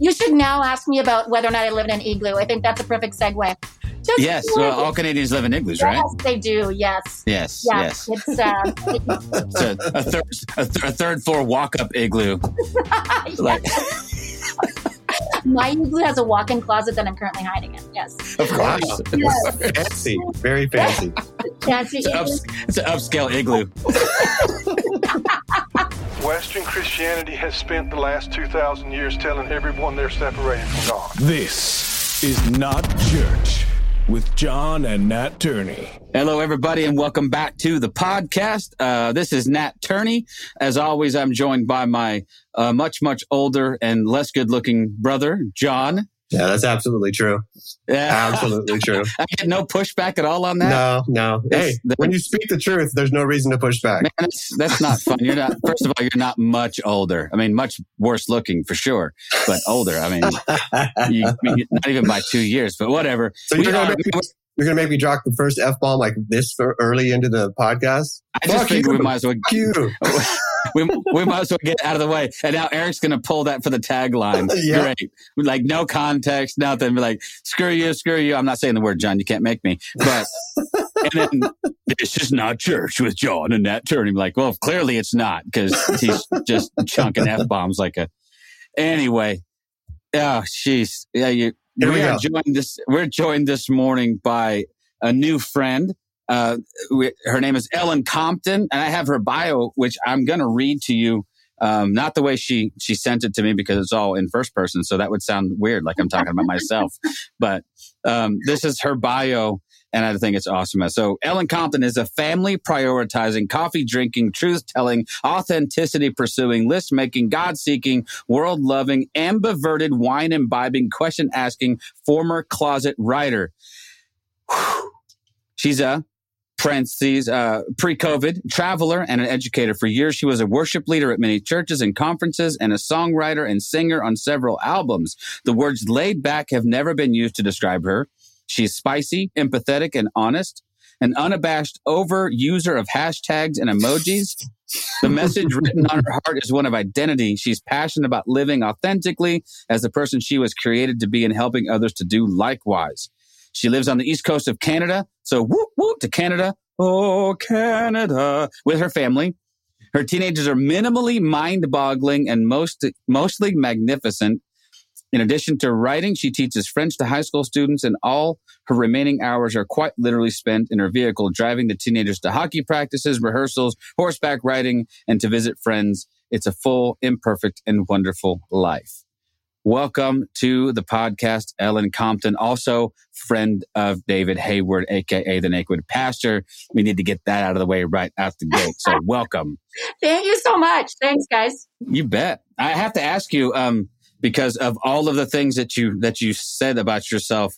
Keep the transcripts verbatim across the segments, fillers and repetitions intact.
You should now ask me about whether or not I live in an igloo. I think that's a perfect segue. Just yes, well, all Canadians live in igloos, yes, right? Yes, they do. Yes. Yes. Yes. yes. It's, uh, it's a, a third, a, th- a third floor walk-up igloo. Like. My igloo has a walk-in closet that I'm currently hiding in. Yes. Of course. Yes. Fancy. Very fancy. Fancy. It's, ups- it's an upscale igloo. Western Christianity has spent the last two thousand years telling everyone they're separated from God. This is Not Church with John and Nat Turney. Hello, everybody, and welcome back to the podcast. Uh, this is Nat Turney. As always, I'm joined by my uh, much, much older and less good-looking brother, John. Yeah, that's absolutely true. Yeah. Absolutely true. I get no pushback at all on that. No, no. That's, hey, that's, when you speak the truth, there's no reason to push back. Man, that's, that's not fun. You're not, first of all, you're not much older. I mean, much worse looking for sure, but older. I mean, you, not even by two years, but whatever. So you're going to make me drop the first F-bomb like this early into the podcast? I just Fuck think you. we might as well. Fuck you. We, we might as well get out of the way. And now Eric's going to pull that for the tagline. Yeah. Great. Like no context, nothing. We're like, screw you, screw you. I'm not saying the word, John. You can't make me. But and then this is not church with John and Nat Turney. I'm like, well, clearly it's not because he's just chunking F-bombs like a... Anyway. Oh, jeez. Yeah, you, we, we are joined this, we're joined this morning by a new friend. Uh, we, her name is Ellen Compton, and I have her bio, which I'm going to read to you. Um, not the way she, she sent it to me because it's all in first person. So that would sound weird, like I'm talking about myself, but, um, this is her bio and I think it's awesome. So Ellen Compton is a family prioritizing, coffee drinking, truth telling, authenticity pursuing, list making, God seeking, world loving, ambiverted, wine imbibing, question asking, former closet writer. Whew. She's a, parentheses, uh, pre-COVID traveler and an educator. For years, she was a worship leader at many churches and conferences and a songwriter and singer on several albums. The words laid back have never been used to describe her. She's spicy, empathetic, and honest, an unabashed over-user of hashtags and emojis. The message written on her heart is one of identity. She's passionate about living authentically as the person she was created to be and helping others to do likewise. She lives on the East Coast of Canada, so whoop, whoop to Canada, oh, Canada, with her family. Her teenagers are minimally mind-boggling and most mostly magnificent. In addition to writing, she teaches French to high school students, and all her remaining hours are quite literally spent in her vehicle, driving the teenagers to hockey practices, rehearsals, horseback riding, and to visit friends. It's a full, imperfect, and wonderful life. Welcome to the podcast, Ellen Compton, also friend of David Hayward, a k a the Naked Pastor. We need to get that out of the way right out the gate. So welcome. Thank you so much. Thanks, guys. You bet. I have to ask you, um, because of all of the things that you that you said about yourself,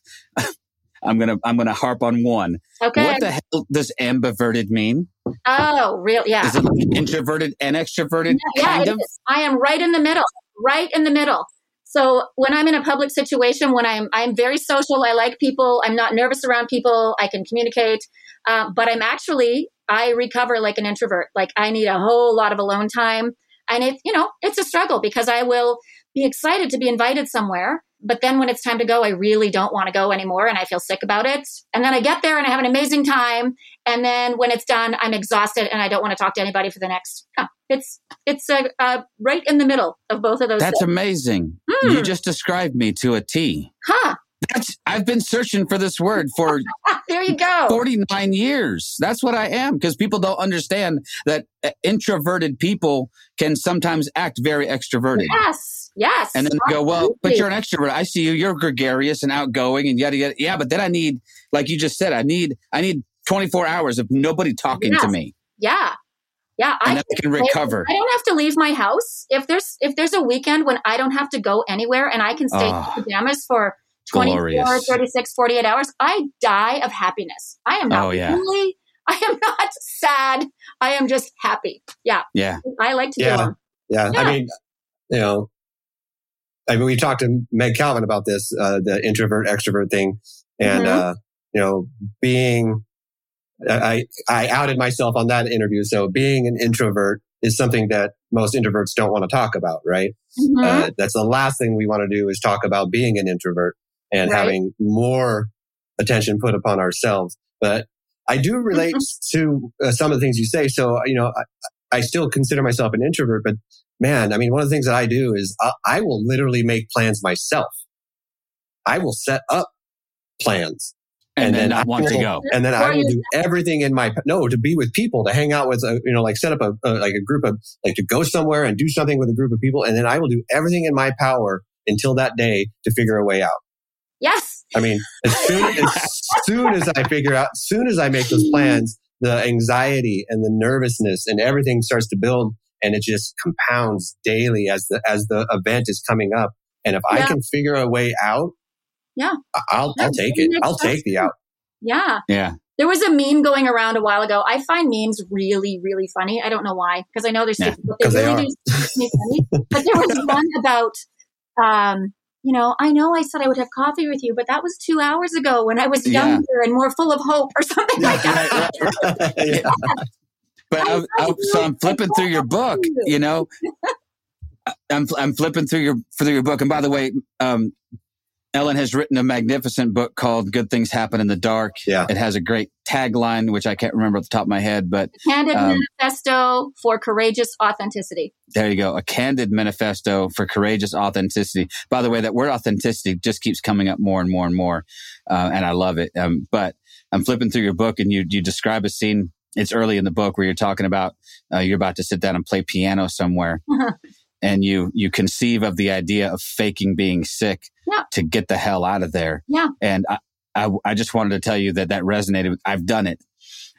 I'm gonna I'm gonna harp on one. Okay. What the hell does ambiverted mean? Oh, real yeah. Is it like introverted and extroverted? Yeah, kind yeah, of? I am right in the middle. Right in the middle. So when I'm in a public situation, when I'm I'm very social, I like people, I'm not nervous around people, I can communicate, uh, but I'm actually, I recover like an introvert. Like I need a whole lot of alone time. And it, you know, it's a struggle because I will be excited to be invited somewhere. But then when it's time to go, I really don't want to go anymore and I feel sick about it. And then I get there and I have an amazing time. And then when it's done, I'm exhausted and I don't want to talk to anybody for the next. Huh. It's it's uh, uh, right in the middle of both of those. That's things. Amazing. Mm. You just described me to a T. Huh. That's, I've been searching for this word for there you go. forty-nine years. That's what I am, because people don't understand that introverted people can sometimes act very extroverted. Yes, yes. And then they go, well, but you're an extrovert. I see you. You're gregarious and outgoing and yada, yada. Yeah, but then I need, like you just said, I need I need twenty-four hours of nobody talking yes. to me. Yeah. Yeah, I, I can recover. I don't have to leave my house. If there's if there's a weekend when I don't have to go anywhere and I can stay oh, in pajamas for twenty-four, glorious. thirty-six, forty-eight hours, I die of happiness. I am not oh, yeah. really, I am not sad. I am just happy. Yeah. Yeah. I like to yeah. do it. Yeah. yeah. I mean, you know, I mean, we talked to Meg Calvin about this, uh, the introvert, extrovert thing. And, mm-hmm. uh, you know, being... I, I outed myself on that interview. So being an introvert is something that most introverts don't want to talk about, right? Mm-hmm. Uh, that's the last thing we want to do is talk about being an introvert and right. having more attention put upon ourselves. But I do relate to uh, some of the things you say. So, you know, I, I still consider myself an introvert, but man, I mean, one of the things that I do is I, I will literally make plans myself. I will set up plans. And, and then, then I want will, to go. And then I will do everything in my, no, to be with people, to hang out with, a, you know, like set up a, a, like a group of, like to go somewhere and do something with a group of people. And then I will do everything in my power until that day to figure a way out. Yes. I mean, as soon as, as soon as I figure out, as soon as I make those plans, the anxiety and the nervousness and everything starts to build, and it just compounds daily as the, as the event is coming up. And if yeah. I can figure a way out, Yeah. I'll, I'll take it. I'll take the out. Yeah. Yeah. There was a meme going around a while ago. I find memes really, really funny. I don't know why, because I know they're stupid, yeah, but they really they do me funny. But there was one about, um, you know, I know I said I would have coffee with you, but that was two hours ago when I was younger yeah. and more full of hope or something like that. yeah. But I, I, I, so I'm flipping through your book, you, you know, I'm I'm flipping through your through your book, and by the way, um. Ellen has written a magnificent book called Good Things Happen in the Dark. Yeah. It has a great tagline, which I can't remember at the top of my head, but... A candid um, manifesto for courageous authenticity. There you go. A candid manifesto for courageous authenticity. By the way, that word authenticity just keeps coming up more and more and more. Uh, and I love it. Um, but I'm flipping through your book, and you, you describe a scene. It's early in the book where you're talking about uh, you're about to sit down and play piano somewhere. And you you conceive of the idea of faking being sick yeah. to get the hell out of there. Yeah. And I, I I just wanted to tell you that that resonated with, I've done it.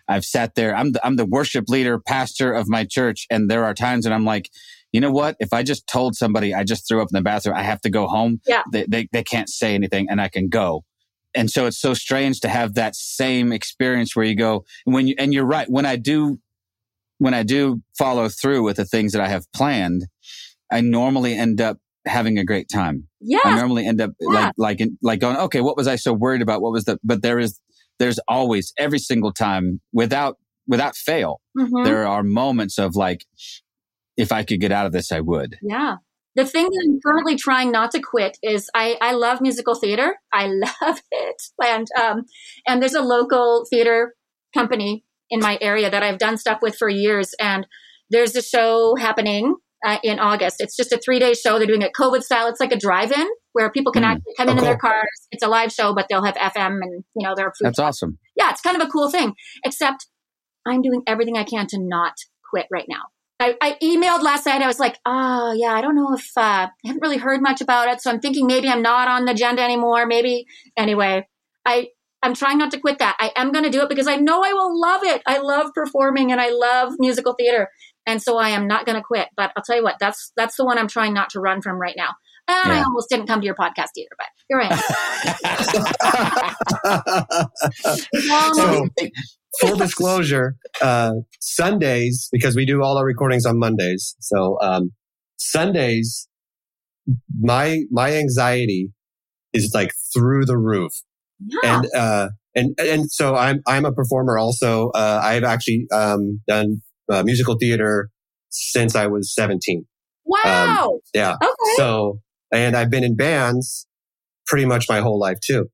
I've sat there. I'm the, I'm the worship leader, pastor of my church. And there are times when I'm like, you know what? If I just told somebody I just threw up in the bathroom, I have to go home. Yeah. They, they, they can't say anything and I can go. And so it's so strange to have that same experience where you go, when you, and you're right. When I do, when I do follow through with the things that I have planned, I normally end up having a great time. Yeah. I normally end up yeah. like, like, in, like going, okay, what was I so worried about? What was the, but there is, there's always every single time without, without fail, mm-hmm. there are moments of like, if I could get out of this, I would. Yeah. The thing that I'm currently trying not to quit is I, I love musical theater. I love it. And, um, and there's a local theater company in my area that I've done stuff with for years. And there's a show happening Uh, in August. It's just a three-day show. They're doing it COVID style. It's like a drive-in where people can mm. actually come oh, in cool. in their cars. It's a live show, but they'll have F M and, you know, their food. That's awesome. Yeah, it's kind of a cool thing, except I'm doing everything I can to not quit right now. I, I emailed last night. I was like, oh, yeah, I don't know if uh, I haven't really heard much about it. So I'm thinking maybe I'm not on the agenda anymore. Maybe. Anyway, I, I'm trying not to quit that. I am going to do it because I know I will love it. I love performing and I love musical theater. And so I am not going to quit, but I'll tell you what, that's, that's the one I'm trying not to run from right now. And yeah. I almost didn't come to your podcast either, but here I am. So, full disclosure, uh, Sundays, because we do all our recordings on Mondays. So, um, Sundays, my, my anxiety is like through the roof. Yeah. And, uh, and, and so I'm, I'm a performer also. Uh, I've actually, um, done, Uh, musical theater since I was seventeen. Wow. Um, yeah. Okay. So, and I've been in bands pretty much my whole life too.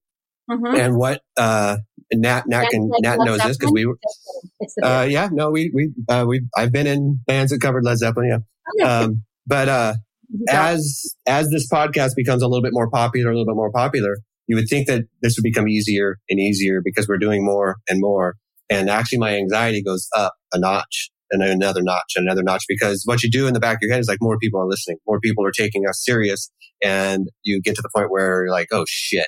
Mm-hmm. And what, uh, Nat, Nat, Nat can, Nat knows this because we were, uh, yeah, no, we, we, uh, we, I've been in bands that covered Led Zeppelin. Yeah. Um, but, uh, as, as this podcast becomes a little bit more popular, a little bit more popular, you would think that this would become easier and easier because we're doing more and more. And actually my anxiety goes up a notch. And another notch, and another notch, because what you do in the back of your head is like more people are listening, more people are taking us serious, and you get to the point where you're like, oh shit,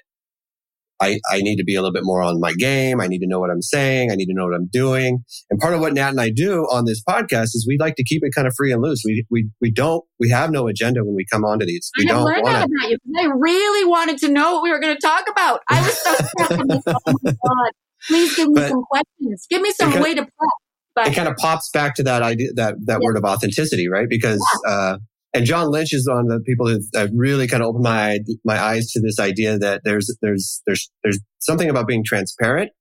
I I need to be a little bit more on my game. I need to know what I'm saying. I need to know what I'm doing. And part of what Nat and I do on this podcast is we like to keep it kind of free and loose. We we we don't we have no agenda when we come onto these. We I don't learned that about you. I really wanted to know what we were going to talk about. I was so excited. Oh my god! Please give me but, some questions. Give me some because, way to prep. It kind of pops back to that idea, that, that yeah. word of authenticity, right? Because, yeah. uh, and John Lynch is one of the people who have really kind of opened my, my eyes to this idea that there's, there's, there's, there's something about being transparent.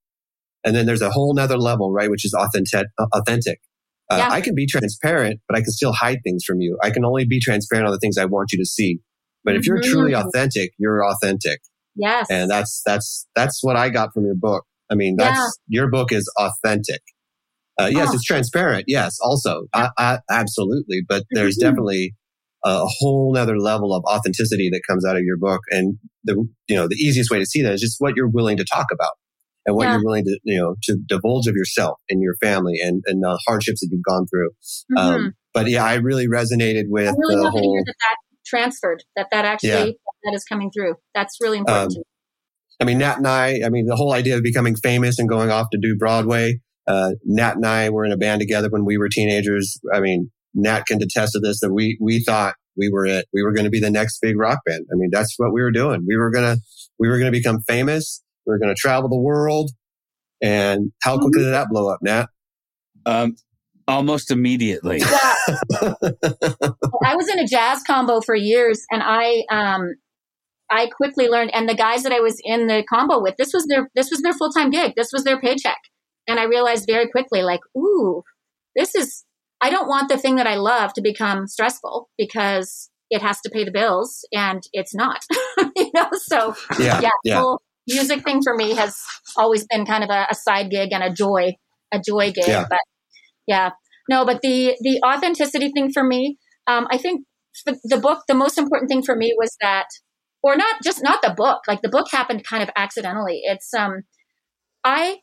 And then there's a whole nother level, right? Which is authentic, authentic. Uh, yeah. I can be transparent, but I can still hide things from you. I can only be transparent on the things I want you to see. But if you're mm-hmm. truly authentic, you're authentic. Yes. And that's that's that's what I got from your book. I mean, that's yeah. your book is authentic. Uh, yes, oh. it's transparent. Yes, also. I, I, absolutely. But there's mm-hmm. definitely a whole nother level of authenticity that comes out of your book. And the you know the easiest way to see that is just what you're willing to talk about and what yeah. you're willing to, you know, to divulge of yourself and your family and, and the hardships that you've gone through. Mm-hmm. Um, but yeah, I really resonated with I really the love whole... to hear that that transferred, that that actually, yeah. that is coming through. That's really important um, to me. I mean, Nat and I, I mean, the whole idea of becoming famous and going off to do Broadway, uh, Nat and I were in a band together when we were teenagers. I mean, Nat can attest to this, that we, we thought we were it. We were going to be the next big rock band. I mean, that's what we were doing. We were going to, we were going to become famous. We were going to travel the world. And how quickly did that blow up, Nat? Um, almost immediately. Yeah. I was in a jazz combo for years and I, um, I quickly learned, and the guys that I was in the combo with, this was their, this was their full-time gig. This was their paycheck. And I realized very quickly, like, ooh, this is, I don't want the thing that I love to become stressful because it has to pay the bills and it's not, you know? So yeah, yeah, yeah. the whole music thing for me has always been kind of a, a side gig and a joy, a joy gig. Yeah. But yeah, no, but the, the authenticity thing for me, um, I think for the book, the most important thing for me was that, or not just not the book, like the book happened kind of accidentally. It's, um, I,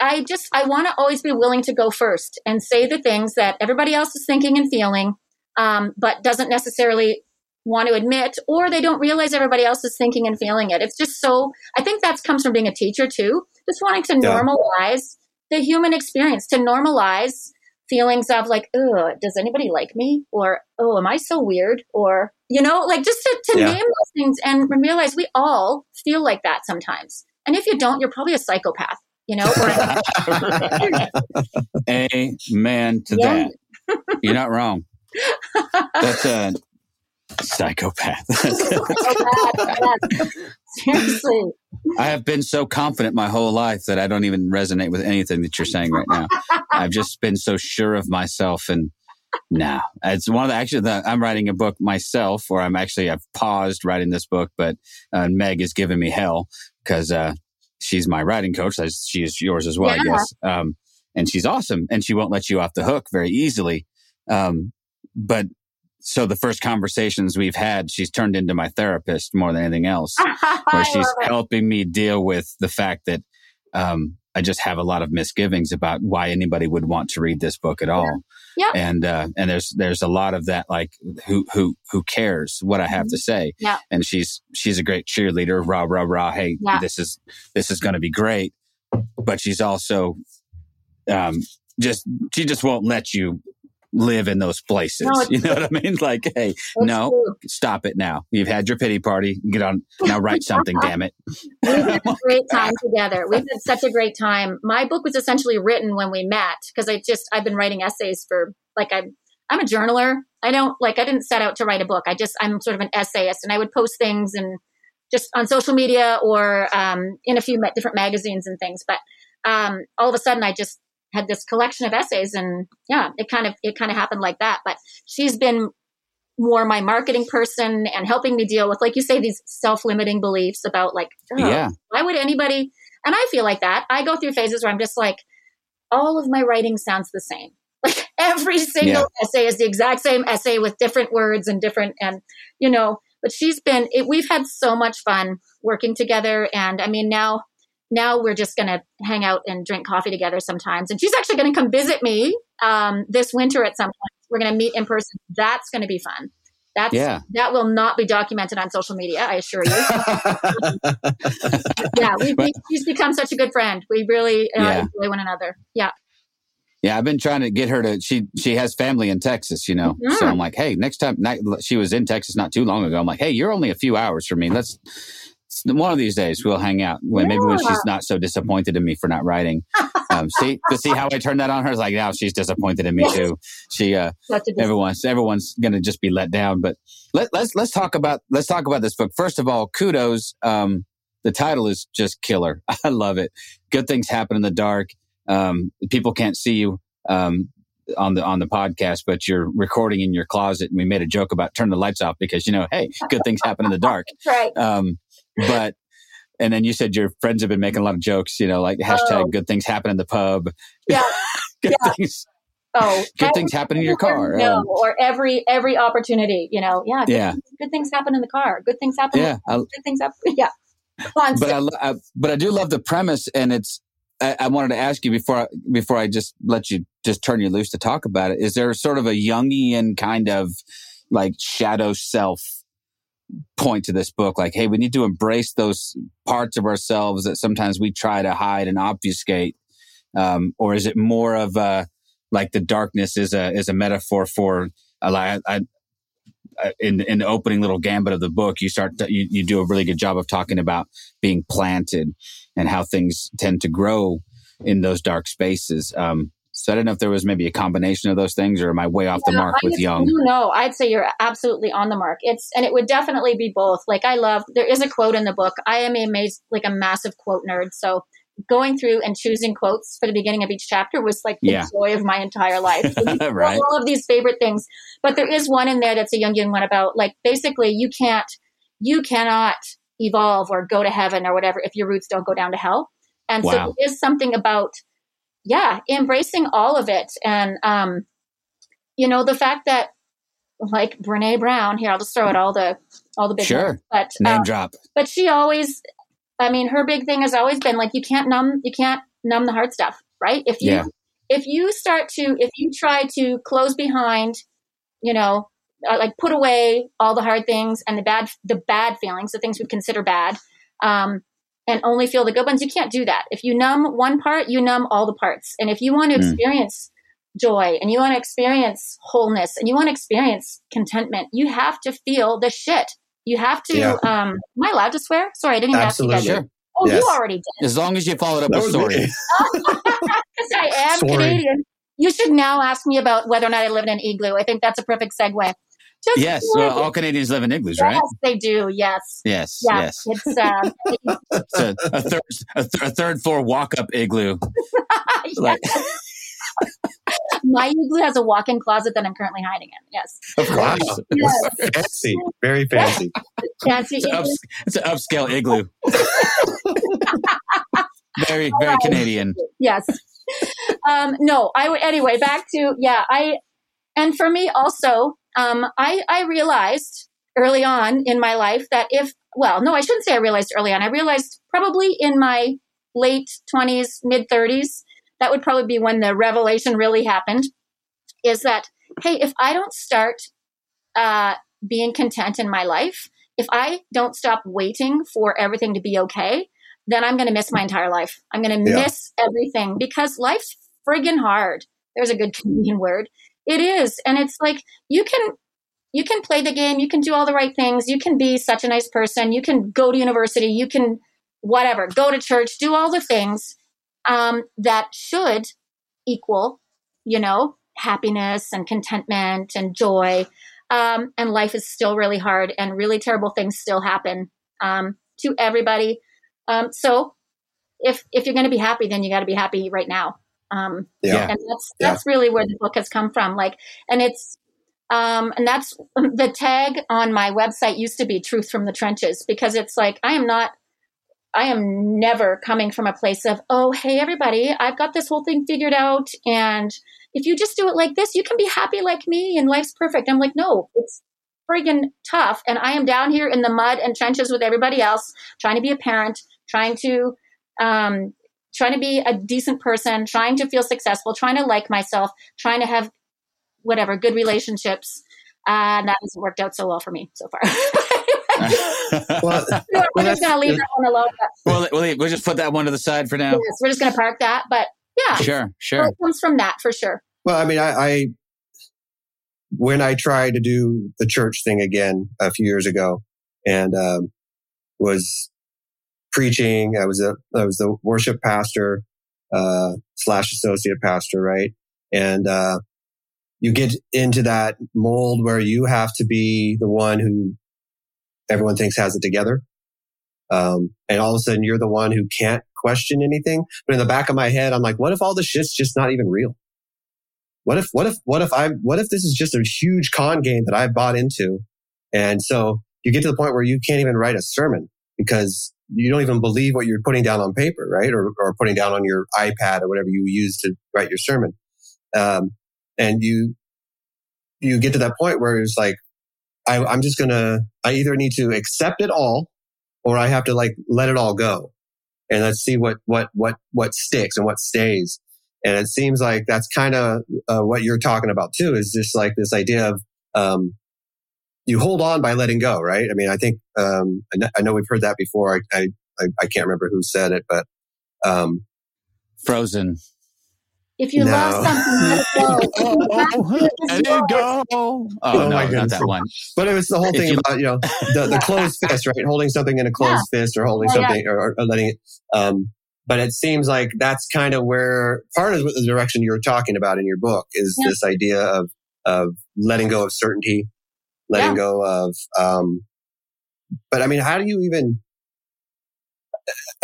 I just, I want to always be willing to go first and say the things that everybody else is thinking and feeling, um, but doesn't necessarily want to admit, or they don't realize everybody else is thinking and feeling it. It's just so, I think that comes from being a teacher too, just wanting to yeah. normalize the human experience, to normalize feelings of like, oh, does anybody like me? Or, oh, am I so weird? Or, you know, like just to, to yeah. name those things and realize we all feel like that sometimes. And if you don't, you're probably a psychopath, you know? Or- Amen to yeah. that. You're not wrong. That's a psychopath. Seriously. I have been so confident my whole life that I don't even resonate with anything that you're saying right now. I've just been so sure of myself. And now nah, it's one of the, actually the, I'm writing a book myself, or I'm actually, I've paused writing this book, but uh, Meg is giving me hell because uh, she's my writing coach. So she is yours as well, yeah. I guess. Um, and she's awesome. And she won't let you off the hook very easily. Um, but So the first conversations we've had, she's turned into my therapist more than anything else, where she's helping me deal with the fact that um, I just have a lot of misgivings about why anybody would want to read this book at all. Yeah. Yeah. And uh, and there's there's a lot of that, like who who who cares what I have mm-hmm. to say? Yeah. And she's she's a great cheerleader, rah rah rah. Hey, yeah. this is this is going to be great. But she's also um, just she just won't let you live in those places. No, you know what I mean? Like, hey, it's no, true. Stop it now. You've had your pity party. Get on now, write something, damn it. We've had a great time together. We've had such a great time. My book was essentially written when we met because I just, I've been writing essays for like, I'm, I'm a journaler. I don't like, I didn't set out to write a book. I just, I'm sort of an essayist and I would post things and just on social media or um, in a few ma- different magazines and things. But um, all of a sudden I just, had this collection of essays and yeah, it kind of, it kind of happened like that. But she's been more my marketing person and helping me deal with, like you say, these self-limiting beliefs about like, oh, yeah. why would anybody? And I feel like that. I go through phases where I'm just like, all of my writing sounds the same. Like every single yeah. essay is the exact same essay with different words and different, and you know, but she's been, it, we've had so much fun working together. And I mean, now Now we're just going to hang out and drink coffee together sometimes. And she's actually going to come visit me um, this winter at some point. We're going to meet in person. That's going to be fun. That's, yeah. That will not be documented on social media, I assure you. yeah, we, we, she's become such a good friend. We really uh, yeah. enjoy one another. Yeah. Yeah, I've been trying to get her to, she she has family in Texas, you know. Mm-hmm. So I'm like, hey, next time, not, she was in Texas not too long ago. I'm like, hey, you're only a few hours from me. Let's... One of these days we'll hang out when yeah. maybe when she's not so disappointed in me for not writing. Um, see to see how I turn that on her. It's like now she's disappointed in me too. She uh, everyone's everyone's gonna just be let down. But let, let's let's talk about let's talk about this book. First of all, kudos. Um, the title is just killer. I love it. Good things happen in the dark. Um, people can't see you. Um, on the on the podcast, but you're recording in your closet, and we made a joke about turn the lights off because, you know, hey, good things happen in the dark. Right. Um, but and then you said your friends have been making a lot of jokes, you know, like hashtag oh. good things happen in the pub. Yeah. good yeah. things. Oh, good things happen in your car. No, um, or every every opportunity, you know. Yeah. Good, yeah. Things, good things happen in the car. Good things happen. Yeah. I, good things happen. Yeah. But I, I but I do love the premise, and it's. I, I wanted to ask you before I, before I just let you just turn you loose to talk about it. Is there sort of a Jungian kind of like shadow self point to this book? Like, hey, we need to embrace those parts of ourselves that sometimes we try to hide and obfuscate, um, or is it more of a like the darkness is a is a metaphor for a lie? I, I, in in the opening little gambit of the book, you start to, you you do a really good job of talking about being planted and how things tend to grow in those dark spaces. Um, so I don't know if there was maybe a combination of those things, or am I way off yeah, the mark I with Jung? No, I'd say you're absolutely on the mark. It's and it would definitely be both. Like I love there is a quote in the book. I am amazed, like a massive quote nerd. So going through and choosing quotes for the beginning of each chapter was like the yeah. joy of my entire life. Right. All of these favorite things. But there is one in there that's a Jungian one about like basically you can't, you cannot evolve or go to heaven or whatever if your roots don't go down to hell. And wow. so there is something about, yeah, embracing all of it. And, um, you know, the fact that like Brené Brown here, I'll just throw out all the, all the big sure. ones, but name um, drop. But she always, I mean, her big thing has always been like, you can't numb, you can't numb the hard stuff, right? If you, yeah. if you start to, if you try to close behind, you know, like put away all the hard things and the bad, the bad feelings, the things we consider bad, um, and only feel the good ones, you can't do that. If you numb one part, you numb all the parts. And if you want to mm. experience joy and you want to experience wholeness and you want to experience contentment, you have to feel the shit. You have to, yeah. um, am I allowed to swear? Sorry, I didn't even ask you that. Sure. Oh, yes. You already did. As long as you followed up that with sorry. Because I am sorry. Canadian. You should now ask me about whether or not I live in an igloo. I think that's a perfect segue. Just yes, well, all Canadians live in igloos, right? Yes, they do, yes. Yes, yeah. yes. It's, uh, it's a, a, third, a, th- a third floor walk-up igloo. like- My igloo has a walk-in closet that I'm currently hiding in. Yes. Of course. Yes. Fancy. Very fancy. Fancy. It's, up, it's an upscale igloo. very, very right. Canadian. Yes. Um, no, I would, anyway, back to, yeah, I, and for me also, um, I, I realized early on in my life that if, well, no, I shouldn't say I realized early on. I realized probably in my late twenties, mid thirties, that would probably be when the revelation really happened, is that, hey, if I don't start uh, being content in my life, if I don't stop waiting for everything to be okay, then I'm going to miss my entire life. I'm going to yeah. miss everything because life's friggin' hard. There's a good Canadian word. It is. And it's like, you can, you can play the game. You can do all the right things. You can be such a nice person. You can go to university. You can whatever, go to church, do all the things. Um, that should equal, you know, happiness and contentment and joy. Um, and life is still really hard and really terrible things still happen um, to everybody. Um, so if if you're going to be happy, then you got to be happy right now. Um, yeah. And that's that's yeah. really where the book has come from. Like, and it's um, and that's the tag on my website used to be "Truth from the Trenches" because it's like I am not. I am never coming from a place of, oh, hey, everybody, I've got this whole thing figured out. And if you just do it like this, you can be happy like me and life's perfect. I'm like, no, it's friggin' tough. And I am down here in the mud and trenches with everybody else, trying to be a parent, trying to, um, trying to be a decent person, trying to feel successful, trying to like myself, trying to have whatever, good relationships. Uh, and that hasn't worked out so well for me so far. well, no, we're just gonna leave that one alone. Well, we'll, we'll just put that one to the side for now. Yes, we're just gonna park that. But yeah, sure, sure. Well, it comes from that for sure. Well, I mean, I, I when I tried to do the church thing again a few years ago, and um, was preaching. I was a I was the worship pastor uh, slash associate pastor, right? And uh, you get into that mold where you have to be the one who. Everyone thinks has it together. Um, and all of a sudden you're the one who can't question anything. But in the back of my head, I'm like, what if all this shit's just not even real? What if, what if, what if I'm, what if this is just a huge con game that I've bought into? And so you get to the point where you can't even write a sermon because you don't even believe what you're putting down on paper, right? Or, or putting down on your iPad or whatever you use to write your sermon. Um, and you, you get to that point where it's like, I, I'm just going to, I either need to accept it all or I have to like let it all go. And let's see what, what, what, what sticks and what stays. And it seems like that's kind of uh, what you're talking about too, is just like this idea of, um, you hold on by letting go, right? I mean, I think, um, I know we've heard that before. I, I, I can't remember who said it, but, um, Frozen. If you no. love something, let it go. Oh, let it go. Oh, oh no, my goodness. Not that one. But it was the whole thing you about, you know, the, the closed fist, right? Holding something in a closed yeah. fist or holding oh, something yeah. or, or letting it. Um, but it seems like that's kind of where part of the direction you're talking about in your book is yeah. this idea of, of letting go of certainty, letting yeah. go of, um, but I mean, how do you even,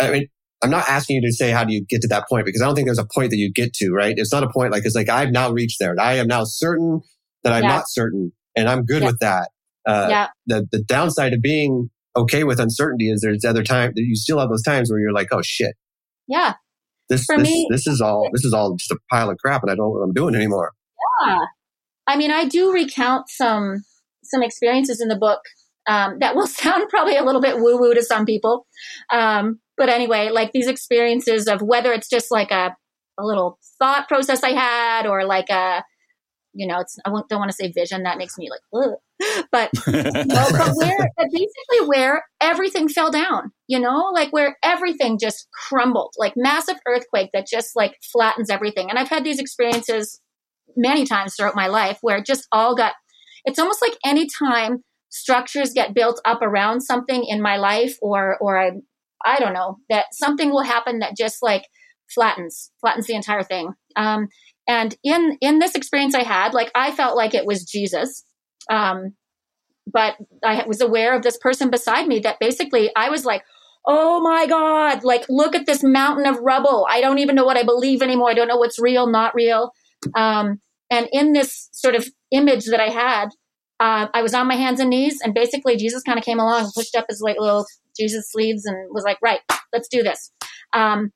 I mean, I'm not asking you to say how do you get to that point because I don't think there's a point that you get to, right? It's not a point like it's like I've now reached there and I am now certain that I'm yeah. not certain and I'm good yeah. with that. Uh, yeah. The the downside of being okay with uncertainty is there's other time that you still have those times where you're like, oh shit, yeah, this For this me, this is all this is all just a pile of crap and I don't know what I'm doing anymore. Yeah, I mean, I do recount some some experiences in the book um, that will sound probably a little bit woo woo to some people. Um, But anyway, like these experiences of whether it's just like a, a little thought process I had or like a, you know, it's I won't, don't want to say vision. That makes me like, ugh. But, you know, but where but basically where everything fell down, you know, like where everything just crumbled, like massive earthquake that just like flattens everything. And I've had these experiences many times throughout my life where it just all got, it's almost like any time structures get built up around something in my life or, or I I don't know, that something will happen that just like flattens, flattens the entire thing. Um, and in, in this experience I had, like, I felt like it was Jesus. Um, but I was aware of this person beside me that basically I was like, oh my God, like, look at this mountain of rubble. I don't even know what I believe anymore. I don't know what's real, not real. Um, and in this sort of image that I had, uh, I was on my hands and knees and basically Jesus kind of came along and pushed up his like little Jesus sleeves and was like, right, let's do this. Um,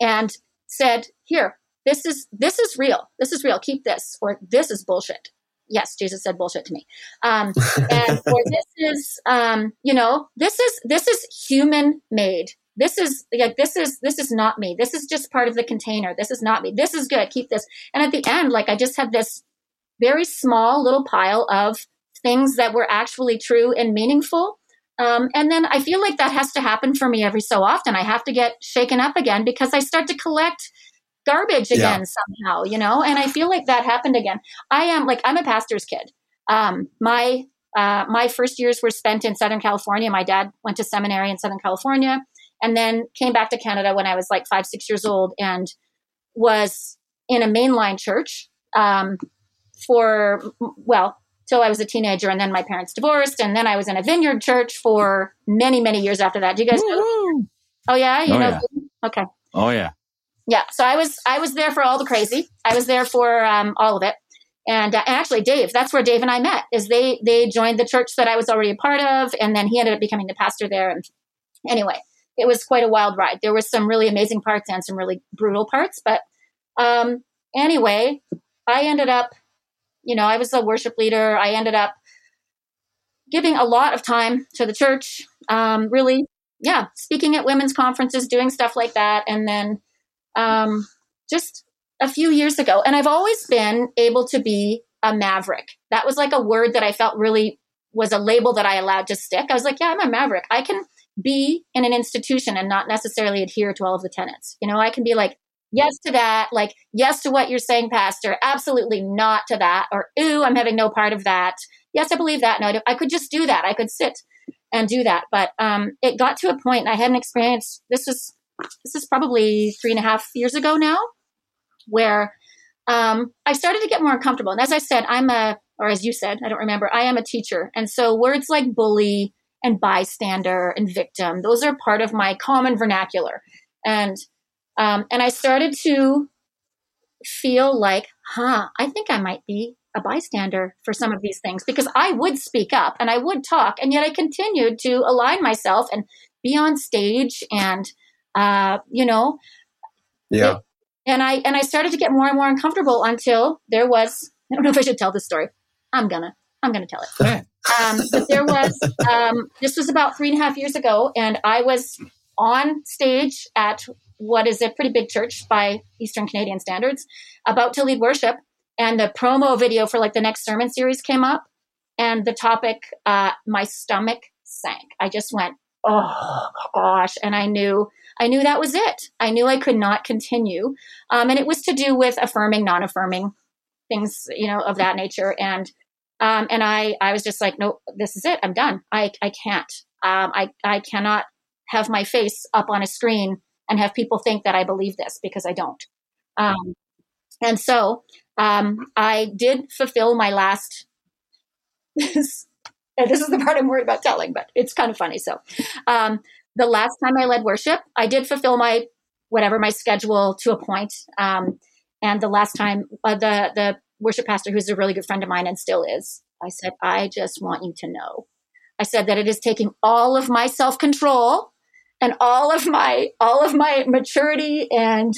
and said, here, this is, this is real. This is real. Keep this, or this is bullshit. Yes. Jesus said bullshit to me. Um, and or this is, um, you know, this is, this is human made. This is like, this is, this is not me. This is just part of the container. This is not me. This is good. Keep this. And at the end, like, I just had this very small little pile of things that were actually true and meaningful. Um, and then I feel like that has to happen for me every so often. I have to get shaken up again because I start to collect garbage again yeah. somehow, you know, and I feel like that happened again. I am like, I'm a pastor's kid. Um, my, uh, my first years were spent in Southern California. My dad went to seminary in Southern California and then came back to Canada when I was like five, six years old and was in a mainline church, um, for, well, till I was a teenager, and then my parents divorced, and then I was in a vineyard church for many, many years after that. Do you guys know? Woo-hoo. Oh yeah, you oh, know. Yeah. Okay. Oh yeah. Yeah. So I was, I was there for all the crazy. I was there for um, all of it. And uh, actually, Dave, that's where Dave and I met. Is they they joined the church that I was already a part of, and then he ended up becoming the pastor there. And anyway, it was quite a wild ride. There were some really amazing parts and some really brutal parts, but um, anyway, I ended up. You know, I was a worship leader. I ended up giving a lot of time to the church, um, really, yeah, speaking at women's conferences, doing stuff like that. And then um, just a few years ago, and I've always been able to be a maverick. That was like a word that I felt really was a label that I allowed to stick. I was like, yeah, I'm a maverick. I can be in an institution and not necessarily adhere to all of the tenets. You know, I can be like, yes to that, like, yes to what you're saying, Pastor, absolutely not to that, or, ooh, I'm having no part of that. Yes, I believe that. No, I, I could just do that. I could sit and do that. But um, it got to a point, and I had an experience, this was, this is probably three and a half years ago now, where um, I started to get more uncomfortable. And as I said, I'm a, or as you said, I don't remember, I am a teacher. And so words like bully and bystander and victim, those are part of my common vernacular. And Um, and I started to feel like, huh, I think I might be a bystander for some of these things, because I would speak up and I would talk. And yet I continued to align myself and be on stage and, uh, you know, yeah. It, and I, and I started to get more and more uncomfortable until there was, I don't know if I should tell this story. I'm gonna, I'm gonna tell it. Um, but there was, um, this was about three and a half years ago, and I was on stage at what is a pretty big church by Eastern Canadian standards, about to lead worship. And the promo video for like the next sermon series came up, and the topic, uh, my stomach sank. I just went, oh gosh. And I knew, I knew that was it. I knew I could not continue. Um, and it was to do with affirming, non-affirming things, you know, of that nature. And, um, and I, I was just like, no, this is it. I'm done. I, I can't, um, I, I cannot have my face up on a screen and have people think that I believe this, because I don't. Um, and so, Um, I did fulfill my last, this, this is the part I'm worried about telling, but it's kind of funny. So, um, the last time I led worship, I did fulfill my, whatever, my schedule to a point. Um, and the last time, uh, the, the worship pastor, who's a really good friend of mine and still is, I said, I just want you to know. I said that it is taking all of my self-control and all of my, all of my maturity and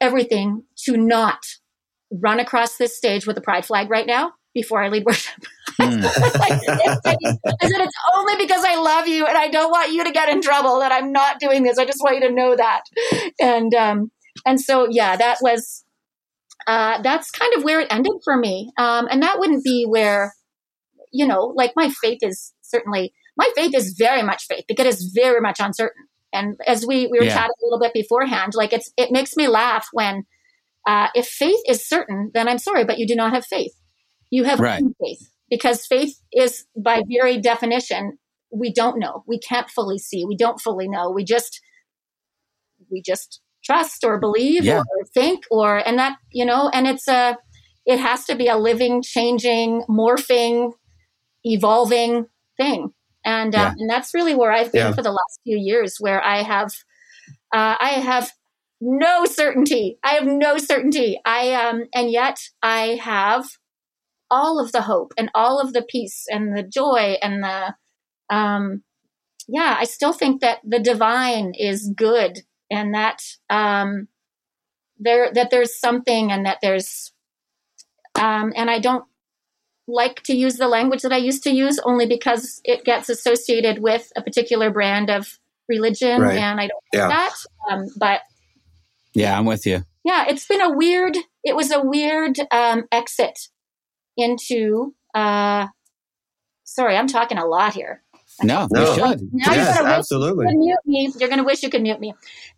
everything to not run across this stage with a pride flag right now before I lead worship. Mm. I said, it's only because I love you and I don't want you to get in trouble that I'm not doing this. I just want you to know that. And, um, and so, yeah, that was, uh, that's kind of where it ended for me. Um, and that wouldn't be where, you know, like my faith is certainly, my faith is very much faith because it's very much uncertain. And as we, we were yeah. chatting a little bit beforehand, like it's, it makes me laugh when, Uh, if faith is certain, then I'm sorry, but you do not have faith. You have right. faith, because faith is, by very definition, we don't know. We can't fully see. We don't fully know. We just, we just trust or believe yeah. or think or, and that, you know, and it's a, it has to be a living, changing, morphing, evolving thing. And, uh, yeah. and that's really where I've been yeah. for the last few years, where I have, uh, I have, no certainty. I have no certainty. I, um, and yet I have all of the hope and all of the peace and the joy and the, um, yeah, I still think that the divine is good, and that, um, there, that there's something, and that there's, um, and I don't like to use the language that I used to use, only because it gets associated with a particular brand of religion. Right. And I don't like yeah. that. Um, but, yeah, I'm with you. Yeah, it's been a weird, it was a weird um, exit into, uh, sorry, I'm talking a lot here. No, no. You should. Now yes, you're gonna absolutely. Wish you could mute me. You're going to wish you could mute me.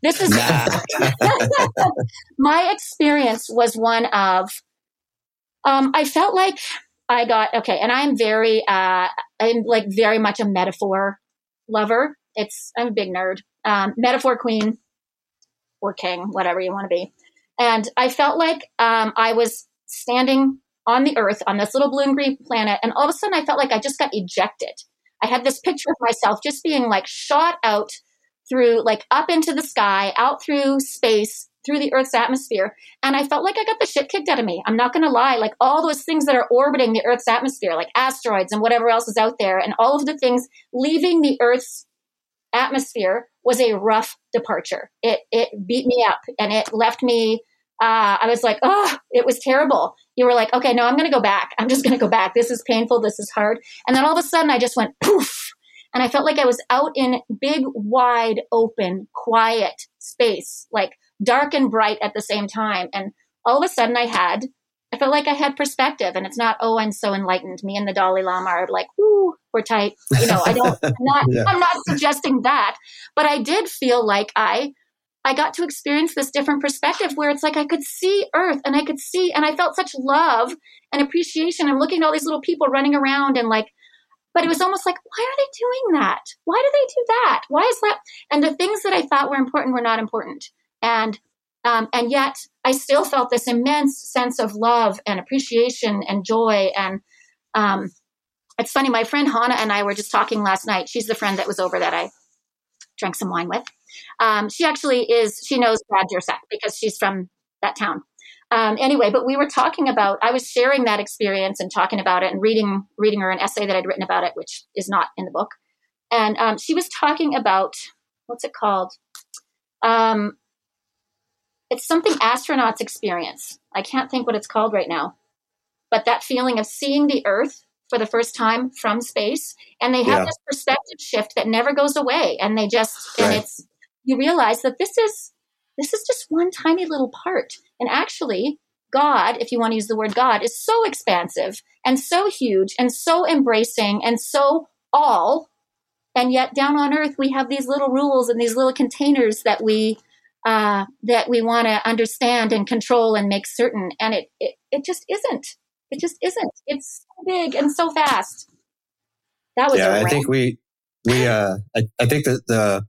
This is, nah. My experience was one of, um, I felt like I got, okay, and I'm very, uh, I'm like very much a metaphor lover. It's, I'm a big nerd, um, metaphor queen. Or king, whatever you want to be. And I felt like um, I was standing on the earth, on this little blue and green planet. And all of a sudden I felt like I just got ejected. I had this picture of myself just being like shot out through, like up into the sky, out through space, through the earth's atmosphere. And I felt like I got the shit kicked out of me. I'm not going to lie. Like all those things that are orbiting the earth's atmosphere, like asteroids and whatever else is out there. And all of the things leaving the earth's atmosphere was a rough departure. It it beat me up, and it left me, uh, I was like, oh, it was terrible. You were like, okay, no, I'm going to go back. I'm just going to go back. This is painful. This is hard. And then all of a sudden I just went poof. And I felt like I was out in big, wide, open, quiet space, like dark and bright at the same time. And all of a sudden I had, I felt like I had perspective, and it's not, oh, I'm so enlightened. Me and the Dalai Lama are like, woo, we're tight. You know, I don't, I'm not, yeah. I'm not suggesting that, but I did feel like I, I got to experience this different perspective where it's like, I could see Earth and I could see, and I felt such love and appreciation. I'm looking at all these little people running around and like, but it was almost like, why are they doing that? Why do they do that? Why is that? And the things that I thought were important were not important. And Um, and yet I still felt this immense sense of love and appreciation and joy. And um, it's funny, my friend Hannah and I were just talking last night. She's the friend that was over that I drank some wine with. Um, she actually is, she knows Brad Jersak because she's from that town. Um, anyway, but we were talking about, I was sharing that experience and talking about it and reading, reading her an essay that I'd written about it, which is not in the book. And um, she was talking about, what's it called? Um, it's something astronauts experience. I can't think what it's called right now, but that feeling of seeing the Earth for the first time from space, and they have yeah. this perspective shift that never goes away. And they just, right. and it's, you realize that this is, this is just one tiny little part. And actually, God, if you want to use the word God, is so expansive and so huge and so embracing and so all. And yet down on Earth, we have these little rules and these little containers that we uh, that we want to understand and control and make certain. And it, it it just isn't. It just isn't. It's so big and so fast. That was yeah. I think we we uh, I, I think that the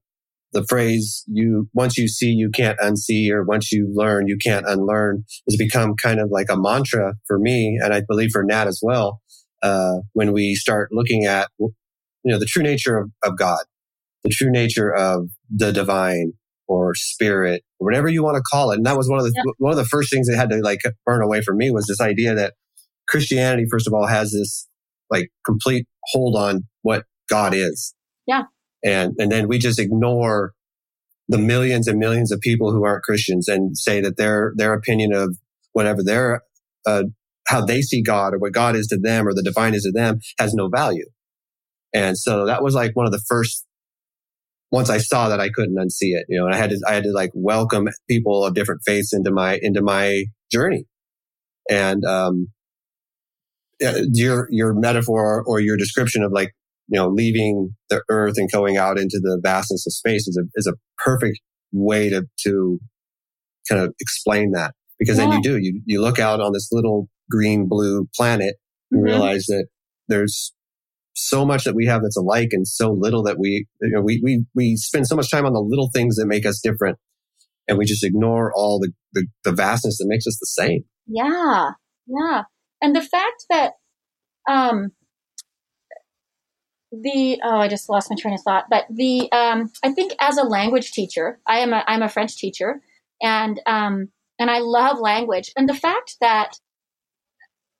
the phrase you once you see you can't unsee, or once you learn you can't unlearn, has become kind of like a mantra for me, and I believe for Nat as well. Uh, when we start looking at you know, the true nature of, of God, the true nature of the divine or spirit, whatever you want to call it. And that was one of the, yeah. one of the first things that had to like burn away for me was this idea that Christianity, first of all, has this like complete hold on what God is. Yeah. And, and then we just ignore the millions and millions of people who aren't Christians and say that their, their opinion of whatever their, uh, how they see God or what God is to them or the divine is to them has no value. And so that was like one of the first, once I saw that I couldn't unsee it, you know, and I had to, I had to like welcome people of different faiths into my, into my journey. And, um, your, your metaphor or your description of like, you know, leaving the Earth and going out into the vastness of space is a, is a perfect way to, to kind of explain that. Because yeah. then you do, you, you look out on this little green blue planet and mm-hmm. realize that there's so much that we have that's alike, and so little that we, you know, we, we, we spend so much time on the little things that make us different, and we just ignore all the, the, the vastness that makes us the same. Yeah. Yeah. And the fact that, um, the, oh, I just lost my train of thought, but the, um, I think as a language teacher, I am a, I'm a French teacher, and, um, and I love language. And the fact that,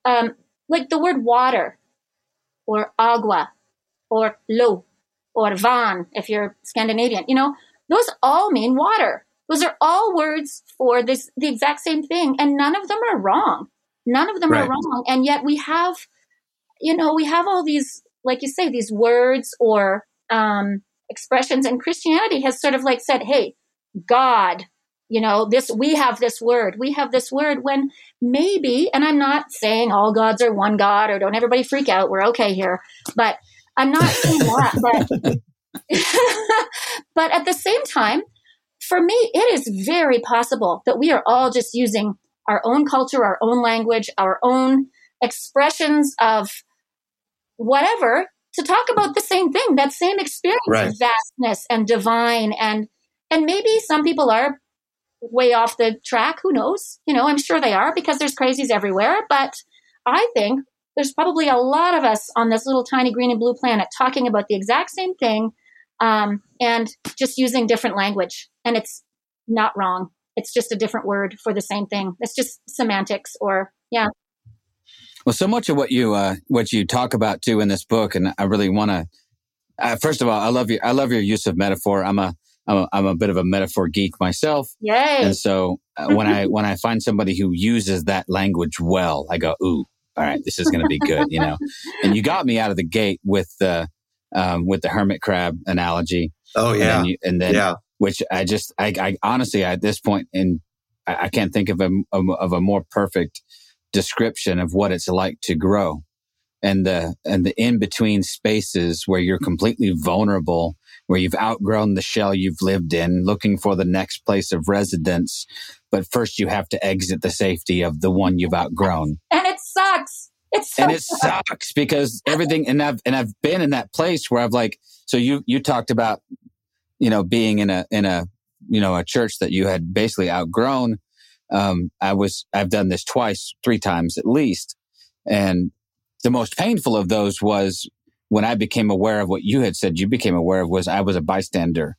um, like the word water, or agua, or l'eau, or van, if you're Scandinavian, you know, those all mean water. Those are all words for this, the exact same thing. And none of them are wrong. None of them right. are wrong. And yet we have, you know, we have all these, like you say, these words or um, expressions. And Christianity has sort of like said, hey, God, you know, this, we have this word, we have this word, when maybe, and I'm not saying all gods are one God, or don't everybody freak out, we're okay here, but I'm not saying that, but, but at the same time, for me, it is very possible that we are all just using our own culture, our own language, our own expressions of whatever to talk about the same thing, that same experience right. of vastness and divine. And, and maybe some people are way off the track, who knows? You know, I'm sure they are, because there's crazies everywhere. But I think there's probably a lot of us on this little tiny green and blue planet talking about the exact same thing, um, and just using different language. And it's not wrong. It's just a different word for the same thing. It's just semantics, or yeah. Well, so much of what you uh, what you talk about too in this book, and I really want to. Uh, first of all, I love your I love your use of metaphor. I'm a I'm a, I'm a bit of a metaphor geek myself. Yay. And so uh, when I, when I find somebody who uses that language well, I go, ooh, all right, this is going to be good, you know? And you got me out of the gate with the, um, with the hermit crab analogy. Oh yeah. And then, you, and then yeah. which I just, I, I honestly, at this point, and I, I can't think of a, of a more perfect description of what it's like to grow, and the, and the in-between spaces where you're completely vulnerable, where you've outgrown the shell you've lived in, looking for the next place of residence. But first you have to exit the safety of the one you've outgrown. And it sucks. It sucks. And it sucks because everything, and I've, and I've been in that place where I've like, so you, you talked about, you know, being in a, in a, you know, a church that you had basically outgrown. Um, I was, I've done this twice, three times at least. And the most painful of those was, when I became aware of what you had said, you became aware of was I was a bystander,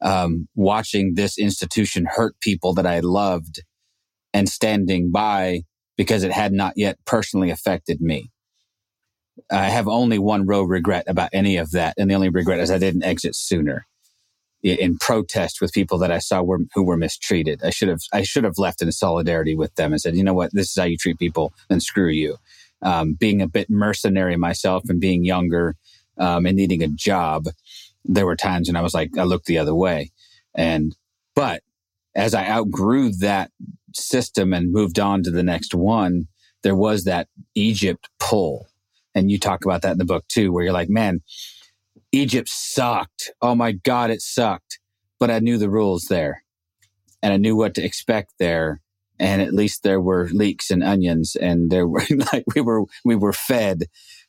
um, watching this institution hurt people that I loved, and standing by because it had not yet personally affected me. I have only one real regret about any of that, and the only regret is I didn't exit sooner in protest with people that I saw were, who were mistreated. I should have I should have left in solidarity with them and said, you know what, this is how you treat people, and screw you. Um, being a bit mercenary myself and being younger um, and needing a job, there were times when I was like, I looked the other way. And but as I outgrew that system and moved on to the next one, there was that Egypt pull. And you talk about that in the book too, where you're like, man, Egypt sucked. Oh my God, it sucked. But I knew the rules there and I knew what to expect there. And at least there were leeks and onions and there were like, we were, we were fed,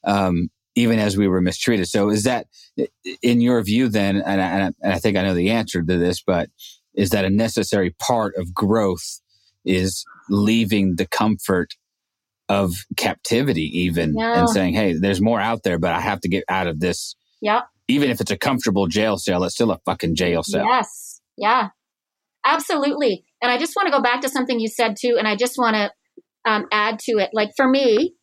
um, even as we were mistreated. So is that in your view then, and I, and I think I know the answer to this, but is that a necessary part of growth is leaving the comfort of captivity even yeah. and saying, hey, there's more out there, but I have to get out of this. Yeah. Even if it's a comfortable jail cell, it's still a fucking jail cell. Yes. Yeah, absolutely. And I just want to go back to something you said too. And I just want to um, add to it. Like for me,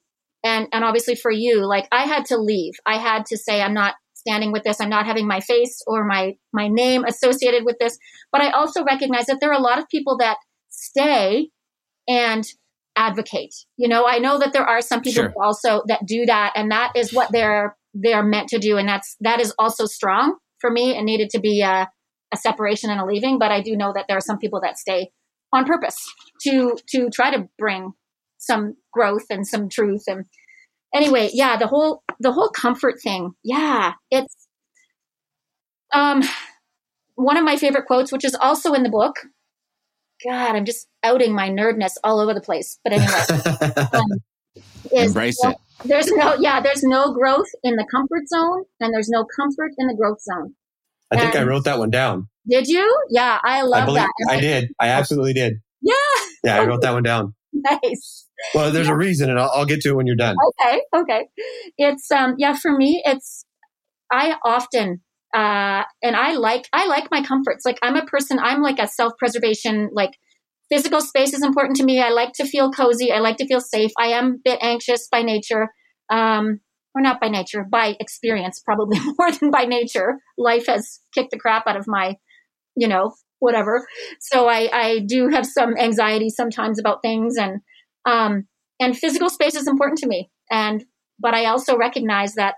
and, and obviously for you, like I had to leave. I had to say, I'm not standing with this. I'm not having my face or my, my name associated with this. But I also recognize that there are a lot of people that stay and advocate. You know, I know that there are some people sure. who also that do that, and that is what they're they're meant to do, and that's that is also strong for me. It needed to be a, a separation and a leaving, but I do know that there are some people that stay on purpose to to try to bring some growth and some truth. And anyway, yeah, the whole the whole comfort thing, yeah, it's um one of my favorite quotes, which is also in the book. God, I'm just outing my nerdness all over the place. But anyway, um, is, embrace you know, it. There's no, yeah, there's no growth in the comfort zone, and there's no comfort in the growth zone. I and think I wrote that one down. Did you? Yeah, I love I believe, that. I, I did. I absolutely did. Yeah. Yeah, I wrote that one down. Nice. Well, there's yeah. a reason, and I'll, I'll get to it when you're done. Okay. Okay. It's um, yeah, for me, it's I often. Uh, and I like, I like my comforts. Like I'm a person, I'm like a self-preservation, like physical space is important to me. I like to feel cozy. I like to feel safe. I am a bit anxious by nature, um, or not by nature, by experience, probably more than by nature. Life has kicked the crap out of my, you know, whatever. So I, I do have some anxiety sometimes about things, and, um, and physical space is important to me. And, but I also recognize that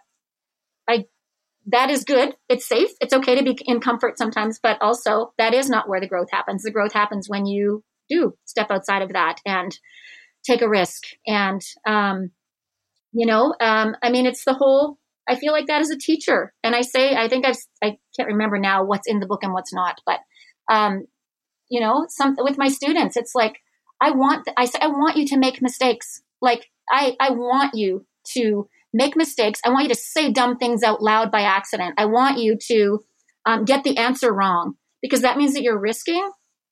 I, that is good. It's safe. It's okay to be in comfort sometimes, but also that is not where the growth happens. The growth happens when you do step outside of that and take a risk. And, um, you know, um, I mean, it's the whole, I feel like that as a teacher. And I say, I think I've, I can't remember now what's in the book and what's not, but, um, you know, some with my students, it's like, I want, I say, I want you to make mistakes. Like I, I want you to make mistakes. I want you to say dumb things out loud by accident. I want you to um, get the answer wrong, because that means that you're risking,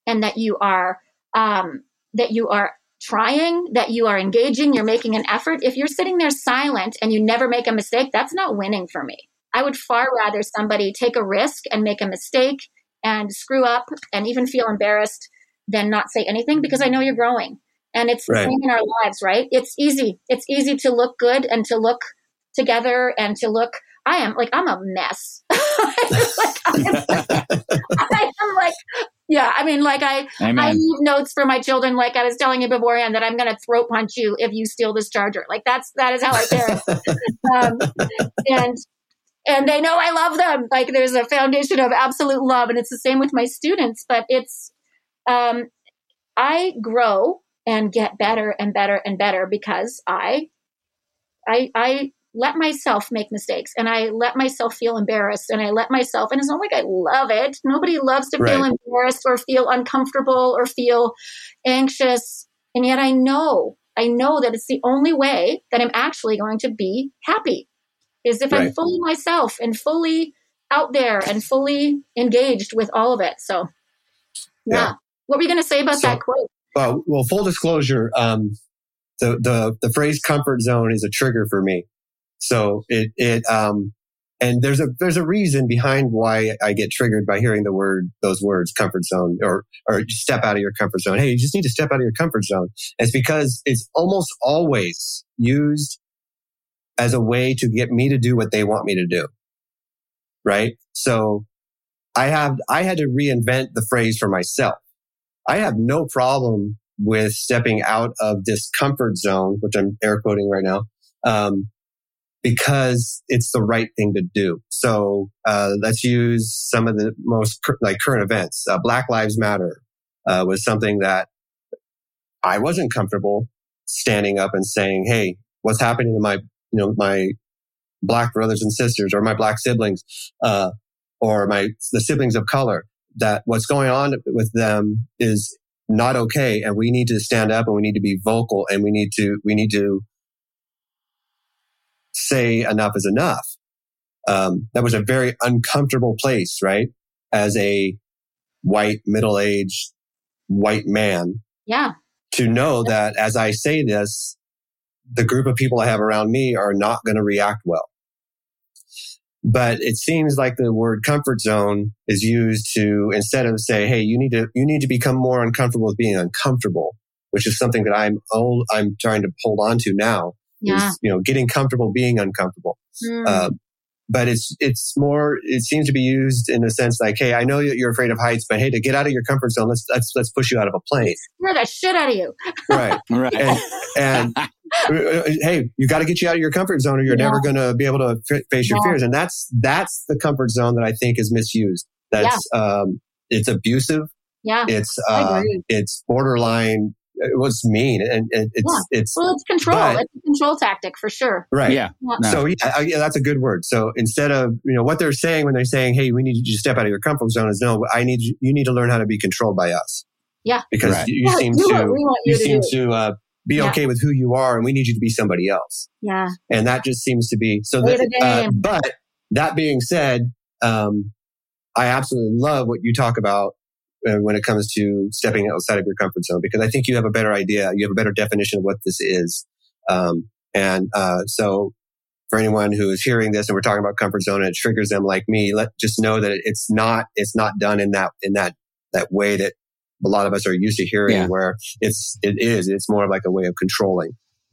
and that you are um, that you are trying, that you are engaging, you're making an effort. If you're sitting there silent and you never make a mistake, that's not winning for me. I would far rather somebody take a risk and make a mistake and screw up and even feel embarrassed than not say anything, because I know you're growing. And it's the same in our lives, right? It's easy. It's easy to look good and to look together and to look, I am like, I'm a mess. like, I'm, I am like, yeah, I mean, like I, Amen. I leave notes for my children. Like I was telling you beforehand that I'm going to throat punch you if you steal this charger. Like that's, that is how I parent. um, and, and they know I love them. Like there's a foundation of absolute love, and it's the same with my students, but it's, um, I grow and get better and better and better because I, I, I let myself make mistakes, and I let myself feel embarrassed, and I let myself, and it's not like I love it. Nobody loves to feel embarrassed or feel uncomfortable or feel anxious. And yet I know, I know that it's the only way that I'm actually going to be happy is if I'm fully myself and fully out there and fully engaged with all of it. So yeah. yeah. What were you going to say about so- that quote? Well, well, full disclosure, um, the, the, the phrase comfort zone is a trigger for me. So it, it, um, And there's a there's a reason behind why I get triggered by hearing the word those words, comfort zone, or or step out of your comfort zone. Hey, you just need to step out of your comfort zone. It's because it's almost always used as a way to get me to do what they want me to do. Right? So I have I had to reinvent the phrase for myself. I have no problem with stepping out of this comfort zone, which I'm air quoting right now. Um, because it's the right thing to do. So uh let's use some of the most cur- like current events. Uh, Black Lives Matter uh was something that I wasn't comfortable standing up and saying, "Hey, what's happening to my, you know, my Black brothers and sisters, or my Black siblings, uh or my the siblings of color? That what's going on with them is not okay, and we need to stand up, and we need to be vocal, and we need to we need to." say enough is enough. Um, that was a very uncomfortable place, right? As a white, middle-aged white man. Yeah. To know that as I say this, the group of people I have around me are not going to react well. But it seems like the word comfort zone is used to, instead of say, hey, you need to, you need to become more uncomfortable with being uncomfortable, which is something that I'm old, I'm trying to hold on to now. Yeah. Is, you know, getting comfortable being uncomfortable. Mm. Uh, but it's it's more, it seems to be used in a sense like, hey, I know you're afraid of heights, but hey, to get out of your comfort zone, let's let's let's push you out of a plane. Scare the shit out of you. Right, right. And, and hey, you got to get you out of your comfort zone, or you're yeah. never going to be able to f- face your yeah. fears. And that's that's the comfort zone that I think is misused. That's yeah. um, it's abusive. Yeah, it's uh, it's borderline. It was mean, and it's yeah. it's well, it's control. But, it's a control tactic for sure. Right. Yeah. yeah. No. So yeah, I, yeah, that's a good word. So instead of, you know, what they're saying when they're saying, "Hey, we need you to step out of your comfort zone," is no, I need you need to learn how to be controlled by us. Yeah. Because right. you, you yeah, seem to you, you to seem do. to uh, be yeah. okay with who you are, and we need you to be somebody else. Yeah. And that just seems to be so. That, uh, but that being said, um, I absolutely love what you talk about when it comes to stepping outside of your comfort zone, because I think you have a better idea. You have a better definition of what this is. Um, and uh, so for anyone who is hearing this and we're talking about comfort zone and it triggers them like me, let just know that it's not, it's not done in that, in that, that way that a lot of us are used to hearing yeah. where it's, it is, it's more of like a way of controlling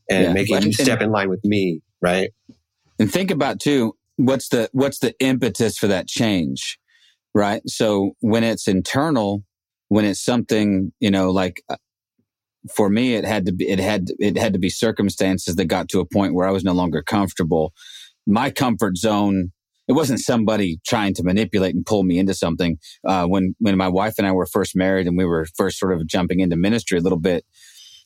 and yeah. making well, you step in line with me. Right. And think about too, what's the, what's the impetus for that change? Right. So when it's internal, when it's something, you know, like for me, it had to be, it had, it had to be circumstances that got to a point where I was no longer comfortable. My comfort zone, it wasn't somebody trying to manipulate and pull me into something. Uh, when, when my wife and I were first married and we were first sort of jumping into ministry a little bit,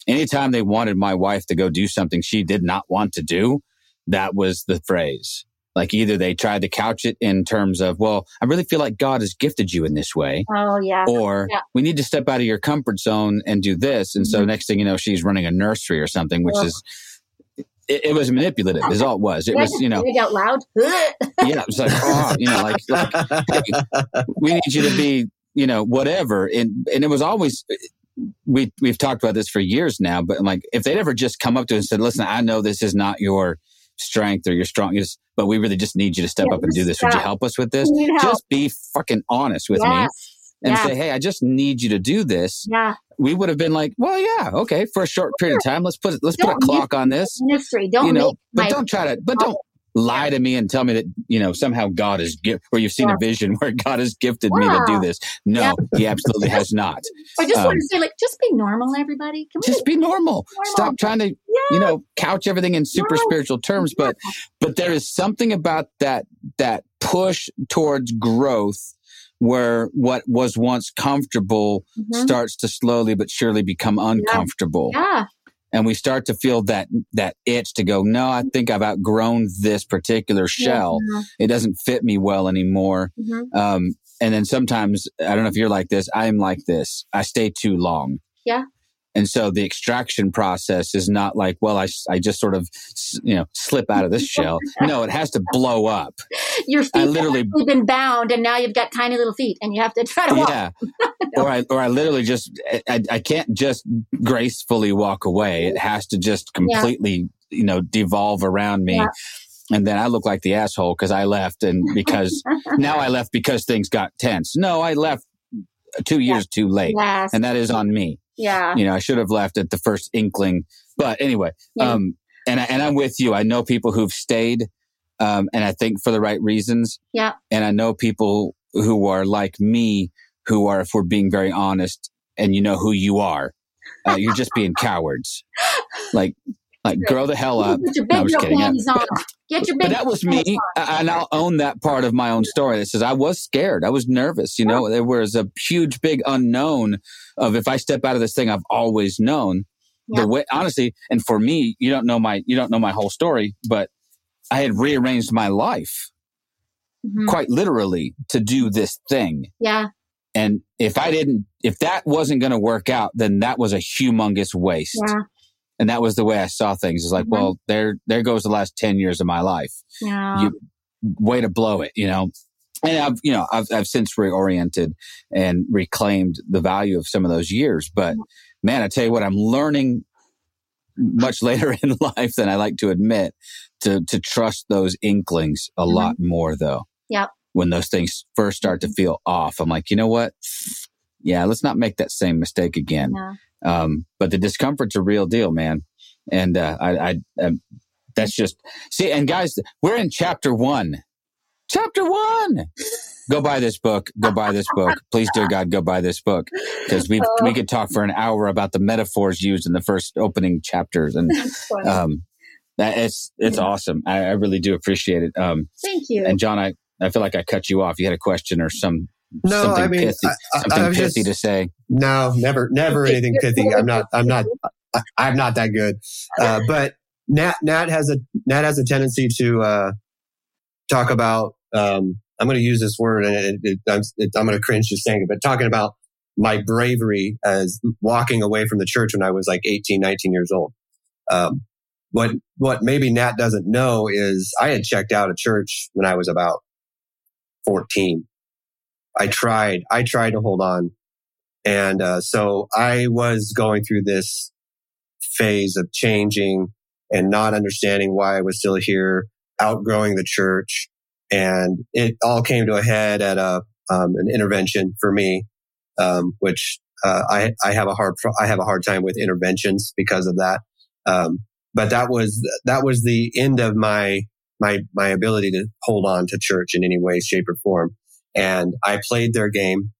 anytime they wanted my wife to go do something she did not want to do, that was the phrase. Like either they tried to couch it in terms of, well, I really feel like God has gifted you in this way. Oh, yeah. Or yeah. we need to step out of your comfort zone and do this. And so mm-hmm. next thing you know, she's running a nursery or something, which yeah. is, it, it was manipulative is all it was. It was, you know. Out loud. yeah, it was like, oh, you know, like, like hey, we need you to be, you know, whatever. And and it was always, we, we've talked about this for years now, but like if they'd ever just come up to it and said, listen, I know this is not your strength or your strongest, but we really just need you to step yeah, up and do this. Stop. Would you help us with this? Just be fucking honest with yes. me and yeah. say, hey, I just need you to do this. Yeah. We would have been like, well, yeah, okay, for a short period of time, let's put let's don't put a clock on this. Ministry, don't you know, but don't try to, but don't lie to me and tell me that, you know, somehow God is gift, or you've seen yeah. a vision where God has gifted yeah. me to do this. No, yeah. he absolutely has not. I just um, want to say, like, just be normal, everybody. Can we just be normal. normal. Stop trying to, yeah. you know, couch everything in super no. spiritual terms. But, yeah. but there is something about that, that push towards growth where what was once comfortable mm-hmm. starts to slowly but surely become uncomfortable. Yeah. yeah. And we start to feel that that itch to go, no, I think I've outgrown this particular shell. Yeah. It doesn't fit me well anymore. Mm-hmm. Um, and then sometimes, I don't know if you're like this, I am like this. I stay too long. Yeah. And so the extraction process is not like, well, I, I just sort of, you know, slip out of this shell. No, it has to blow up. Your feet I literally, have been bound and now you've got tiny little feet and you have to try to walk. Yeah. Or I, or I literally just, I, I can't just gracefully walk away. It has to just completely, yeah. you know, devolve around me. Yeah. And then I look like the asshole because I left and because now I left because things got tense. No, I left two years yeah. too late. Yes. And that is on me. Yeah. You know, I should have left at the first inkling. But anyway, yeah. um, and, I, and I'm with you. I know people who've stayed um, and I think for the right reasons. Yeah. And I know people who are like me, who are, if we're being very honest, and you know who you are, uh, you're just being cowards. Like, Like, grow the hell up. Get your big girl panties on. Get your big girl panties on. But that was me, and I'll own that part of my own story. That says I was scared. I was nervous. You know, there was a huge, big unknown of if I step out of this thing I've always known. Yeah. The way, honestly, and for me, you don't know my, you don't know my whole story, but I had rearranged my life mm-hmm. quite literally to do this thing. Yeah. And if I didn't, if that wasn't going to work out, then that was a humongous waste. Yeah. And that was the way I saw things. It's like, mm-hmm. well, there there goes the last ten years of my life. Yeah. You, way to blow it, you know. And I've, you know, I've I've since reoriented and reclaimed the value of some of those years. But man, I tell you what, I'm learning much later in life than I like to admit to to trust those inklings a mm-hmm. lot more though. Yep. When those things first start to feel off, I'm like, you know what? Yeah, let's not make that same mistake again. Yeah. Um, but the discomfort's a real deal, man. And, uh, I, I, I, that's just, see, and guys, we're in chapter one, chapter one, go buy this book, go buy this book. Please, dear God, go buy this book. Cause we, we could talk for an hour about the metaphors used in the first opening chapters. And, um, that it's, it's yeah. awesome. I, I really do appreciate it. Um, thank you. And John, I, I feel like I cut you off. You had a question or some. No, something I mean, pithy, I, I, something I pithy just, to say. No, never, never anything pithy. I'm not, I'm not, I, I'm not that good. Uh, but Nat, Nat has a, Nat has a tendency to, uh, talk about, um, I'm going to use this word and it, it, I'm, it, I'm going to cringe just saying it, but talking about my bravery as walking away from the church when I was like eighteen, nineteen years old. Um, what, what maybe Nat doesn't know is I had checked out of church when I was about fourteen. I tried, I tried to hold on. And, uh, so I was going through this phase of changing and not understanding why I was still here, outgrowing the church. And it all came to a head at a, um, an intervention for me, um, which, uh, I, I have a hard, I have a hard time with interventions because of that. Um, but that was, that was the end of my, my, my ability to hold on to church in any way, shape or form. And I played their game.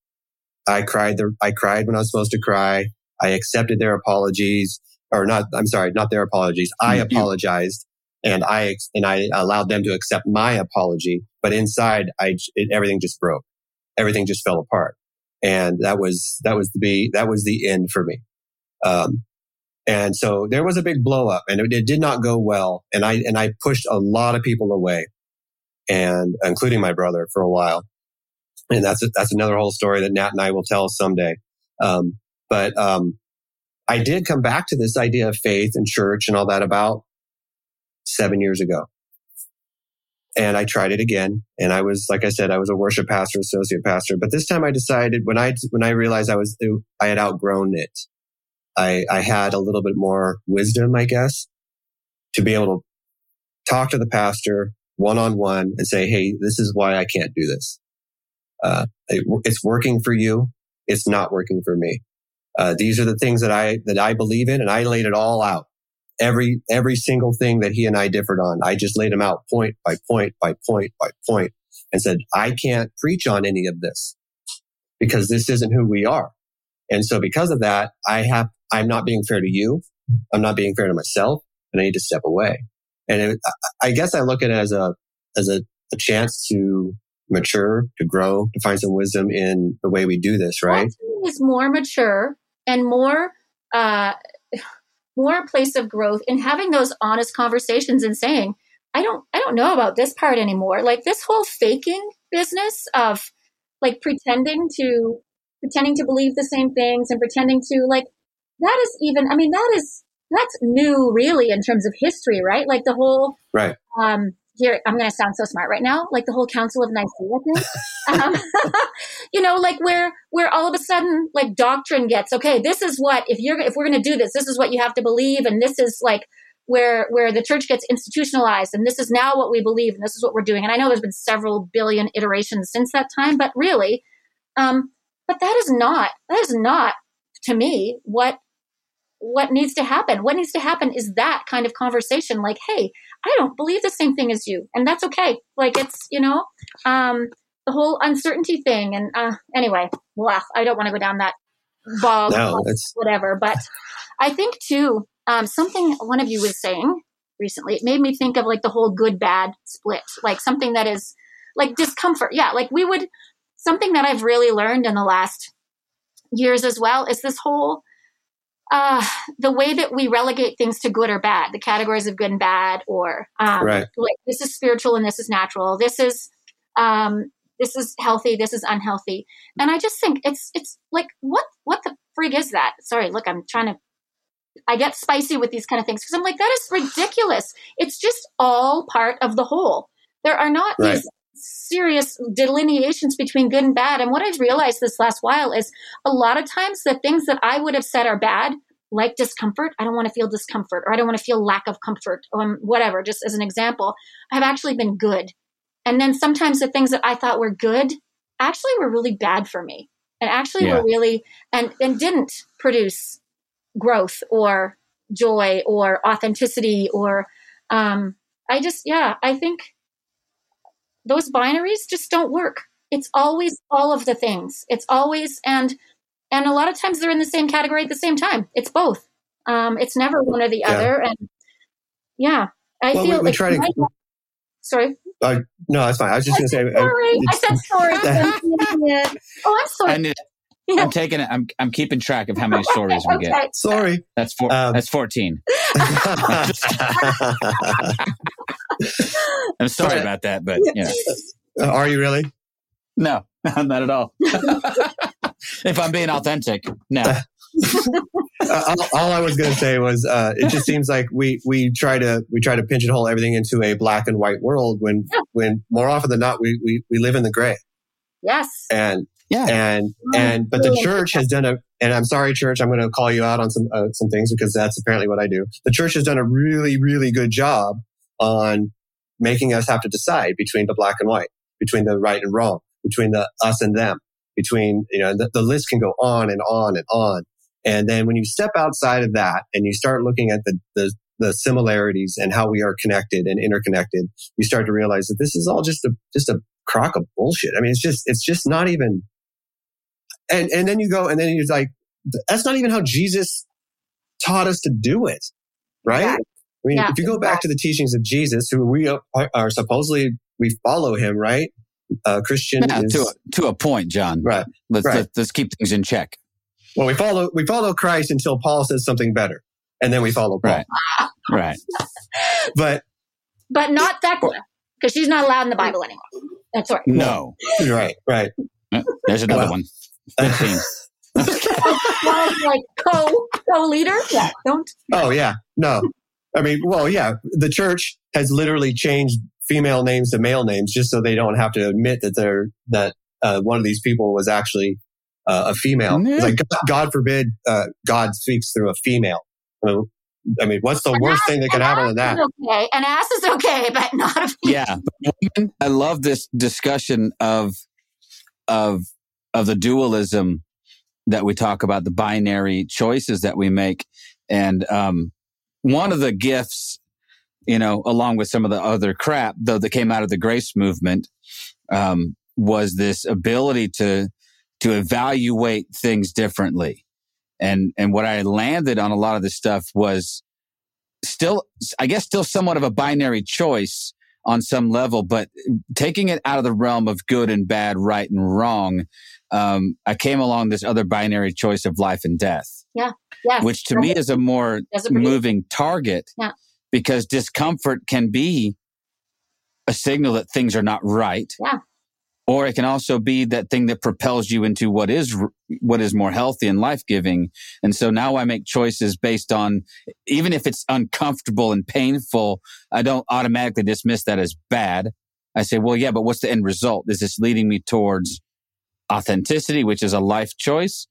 I cried their, I cried when I was supposed to cry. I accepted their apologies or not. I'm sorry, not their apologies. I mm-hmm. apologized and I, and I allowed them to accept my apology. But inside I, it, everything just broke. Everything just fell apart. And that was, that was the be, that was the end for me. Um, and so there was a big blow up and it, it did not go well. And I, and I pushed a lot of people away and including my brother for a while. And that's, that's another whole story that Nat and I will tell someday. Um, but, um, I did come back to this idea of faith and church and all that about seven years ago. And I tried it again. And I was, like I said, I was a worship pastor, associate pastor, but this time I decided when I, when I realized I was, I had outgrown it, I, I had a little bit more wisdom, I guess, to be able to talk to the pastor one on one and say, hey, this is why I can't do this. Uh, it, it's working for you. It's not working for me. Uh, these are the things that I, that I believe in. And I laid it all out. Every, every single thing that he and I differed on, I just laid them out point by point by point by point and said, I can't preach on any of this because this isn't who we are. And so because of that, I have, I'm not being fair to you. I'm not being fair to myself and I need to step away. And it, I guess I look at it as a, as a, a chance to mature, to grow, to find some wisdom in the way we do this, right? It's more mature and more, uh, more a place of growth and having those honest conversations and saying, I don't, I don't know about this part anymore. Like this whole faking business of like pretending to, pretending to believe the same things and pretending to like, that is even, I mean, that is, that's new really in terms of history, right? Like the whole, right. um, Here, I'm going to sound so smart right now, like the whole Council of Nicaea thing. Um, you know, like where where all of a sudden, like doctrine gets okay. This is what if you're if we're going to do this, this is what you have to believe, and this is like where where the church gets institutionalized, and this is now what we believe, and this is what we're doing. And I know there's been several billion iterations since that time, but really, um, but that is not that is not to me what what needs to happen. What needs to happen is that kind of conversation, like, hey, I don't believe the same thing as you, and that's okay. Like, it's, you know, um, the whole uncertainty thing, and uh, anyway, blah, I don't want to go down that bog, no, whatever. But I think too. Um, something one of you was saying recently, it made me think of like the whole good, bad split, like something that is like discomfort. Yeah. Like we would, something that I've really learned in the last years as well is this whole, uh, the way that we relegate things to good or bad, the categories of good and bad, or, um, right. like this is spiritual and this is natural. This is, um, this is healthy. This is unhealthy. And I just think it's, it's like, what, what the frig is that? Sorry, look, I'm trying to, I get spicy with these kind of things because I'm like, that is ridiculous. It's just all part of the whole. There are not right. these serious delineations between good and bad. And what I've realized this last while is a lot of times the things that I would have said are bad, like discomfort, I don't want to feel discomfort, or I don't want to feel lack of comfort, or whatever, just as an example, have actually been good. And then sometimes the things that I thought were good actually were really bad for me, and actually yeah. were really, and, and didn't produce growth or joy or authenticity, or um, I just, yeah, I think those binaries just don't work. It's always all of the things. It's always, and, and a lot of times they're in the same category at the same time. It's both. Um, it's never one or the yeah. other. And yeah, I well, feel we, we like, try to, I, sorry. Uh, no, that's fine. I was just going to say, sorry. I, I said, sorry. Oh, I'm sorry. I knew- Yeah. I'm taking it. I'm I'm keeping track of how many stories we okay. get. Sorry, that's four. Um, that's fourteen. I'm sorry about that, but yeah. Uh, are you really? No, not at all. If I'm being authentic, no. Uh, all, all I was going to say was, uh, it just seems like we we try to we try to pigeonhole everything into a black and white world when yeah. when more often than not we we, we live in the gray. Yes. And. Yeah. And, and, but the church has done a, and I'm sorry, church, I'm going to call you out on some, uh, some things because that's apparently what I do. The church has done a really, really good job on making us have to decide between the black and white, between the right and wrong, between the us and them, between, you know, the, the list can go on and on and on. And then when you step outside of that and you start looking at the, the, the similarities and how we are connected and interconnected, you start to realize that this is all just a, just a crock of bullshit. I mean, it's just, it's just not even, And and then you go, and then you're like, that's not even how Jesus taught us to do it, right? Yeah. I mean, yeah. if you go back to the teachings of Jesus, who we are, are supposedly, we follow him, right? Uh, Christian yeah, is... To a, to a point, John. Right. Let's, right. let's let's keep things in check. Well, we follow we follow Christ until Paul says something better, and then we follow Paul. Right. right. But but not Thecla, because she's not allowed in the Bible anymore. That's right. No. Right. Right. There's another well, one. fifteen like co co leader, yeah. Don't. Oh yeah, no. I mean, well, yeah. The church has literally changed female names to male names just so they don't have to admit that they're that uh, one of these people was actually uh, a female. Mm-hmm. Like God forbid, uh, God speaks through a female. I mean, I mean what's the an worst ass, thing that could happen to that? Okay, an ass is okay, but not a female. Yeah, but I love this discussion of of. of the dualism that we talk about, the binary choices that we make. And um, one of the gifts, you know, along with some of the other crap, though, that came out of the grace movement um, was this ability to to evaluate things differently. And and what I landed on a lot of this stuff was still, I guess, still somewhat of a binary choice on some level, but taking it out of the realm of good and bad, right and wrong, um, I came along this other binary choice of life and death. Yeah, yeah. Which to me is a more moving target yeah. because discomfort can be a signal that things are not right. Yeah. Or it can also be that thing that propels you into what is what is more healthy and life-giving. And so now I make choices based on, even if it's uncomfortable and painful, I don't automatically dismiss that as bad. I say, well, yeah, but what's the end result? Is this leading me towards authenticity, which is a life choice?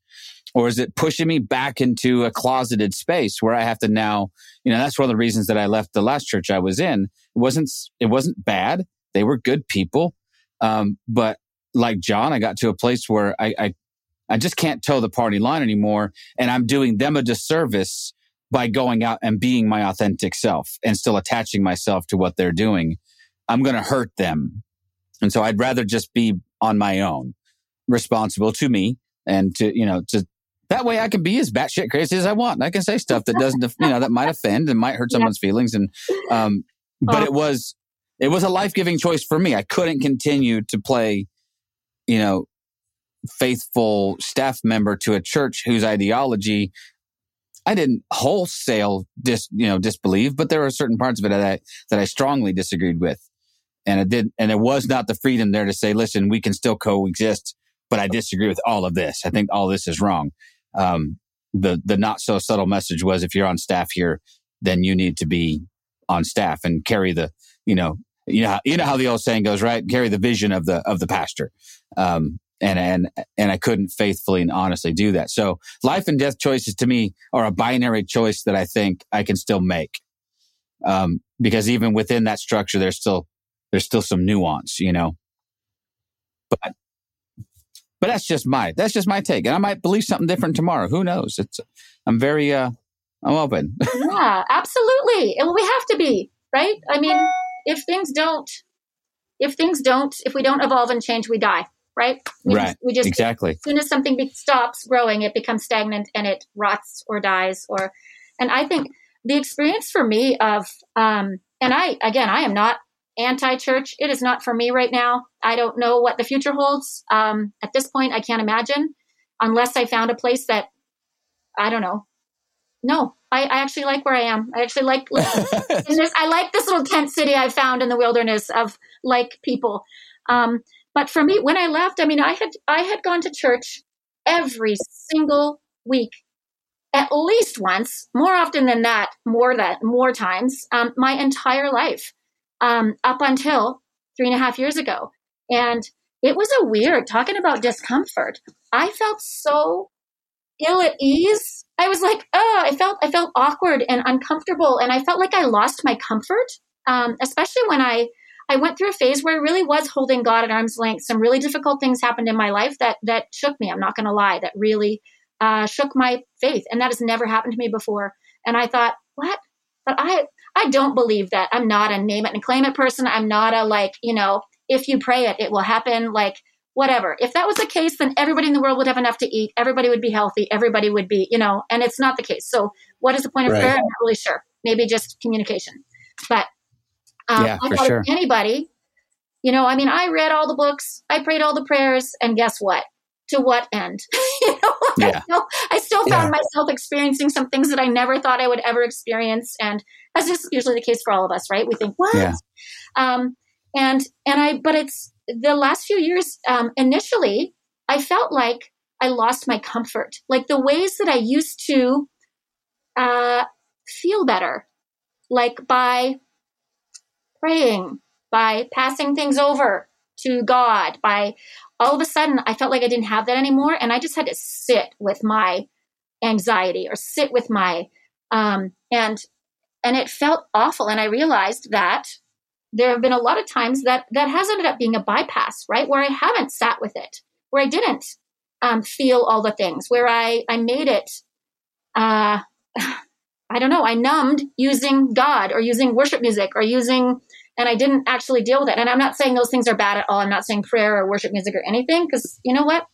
Or is it pushing me back into a closeted space where I have to now, you know, that's one of the reasons that I left the last church I was in. It wasn't, it wasn't bad. They were good people. Um, but like John, I got to a place where I, I, I just can't toe the party line anymore. And I'm doing them a disservice by going out and being my authentic self and still attaching myself to what they're doing. I'm going to hurt them. And so I'd rather just be on my own, responsible to me and to, you know, to, that way I can be as batshit crazy as I want. I can say stuff that doesn't, you know, that might offend and might hurt someone's yeah. feelings. And, um, but oh. it was, it was a life-giving choice for me. I couldn't continue to play, you know, faithful staff member to a church whose ideology I didn't wholesale dis, you know, disbelieve, but there were certain parts of it that I, that I strongly disagreed with. And it did, and there was not the freedom there to say, listen, we can still coexist, but I disagree with all of this. I think all this is wrong. Um, the, the not so subtle message was, if you're on staff here, then you need to be on staff and carry the, you know, you know, you know how the old saying goes, right? Carry the vision of the, of the pastor. Um, and, and, and I couldn't faithfully and honestly do that. So life and death choices to me are a binary choice that I think I can still make. Um, because even within that structure, there's still, there's still some nuance, you know, but, But that's just my, that's just my take. And I might believe something different tomorrow. Who knows? It's, I'm very, uh, I'm open. Yeah, absolutely. And we have to be, right? I mean, if things don't, if things don't, if we don't evolve and change, we die, right? We right. Just, we just, exactly. As soon as something be- stops growing, it becomes stagnant and it rots or dies or, and I think the experience for me of, um, and I, again, I am not anti-church. It is not for me right now. I don't know what the future holds. Um, at this point, I can't imagine unless I found a place that, I don't know. No, I, I actually like where I am. I actually like, in this, I like this little tent city I found in the wilderness of like people. Um, but for me, when I left, I mean, I had, I had gone to church every single week, at least once, more often than that, more that more times, um, my entire life. Um, up until three and a half years ago. And it was a weird, talking about discomfort. I felt so ill at ease. I was like, oh, I felt, I felt awkward and uncomfortable. And I felt like I lost my comfort. Um, especially when I, I went through a phase where I really was holding God at arm's length. Some really difficult things happened in my life that, that shook me. I'm not going to lie. That really, uh, shook my faith. And that has never happened to me before. And I thought, what? But I, I don't believe that. I'm not a name it and claim it person. I'm not a like, you know, if you pray it, it will happen, like whatever. If that was the case, then everybody in the world would have enough to eat. Everybody would be healthy. Everybody would be, you know, and it's not the case. So what is the point of right. prayer? I'm not really sure. Maybe just communication. But um, yeah, I thought sure. anybody, you know, I mean, I read all the books. I prayed all the prayers. And guess what? To what end? you know, yeah. I still, I still found yeah. myself experiencing some things that I never thought I would ever experience. And that's just usually the case for all of us, right? We think, what? Yeah. Um, and, and I, but it's the last few years, um, initially I felt like I lost my comfort, like the ways that I used to, uh, feel better, like by praying, by passing things over to God, by all of a sudden I felt like I didn't have that anymore. And I just had to sit with my anxiety or sit with my, um, and, and it felt awful. And I realized that there have been a lot of times that that has ended up being a bypass, right? Where I haven't sat with it, where I didn't, um, feel all the things, where I, I made it, uh, I don't know, I numbed using God or using worship music or using, and I didn't actually deal with it. And I'm not saying those things are bad at all. I'm not saying prayer or worship music or anything, because you know what?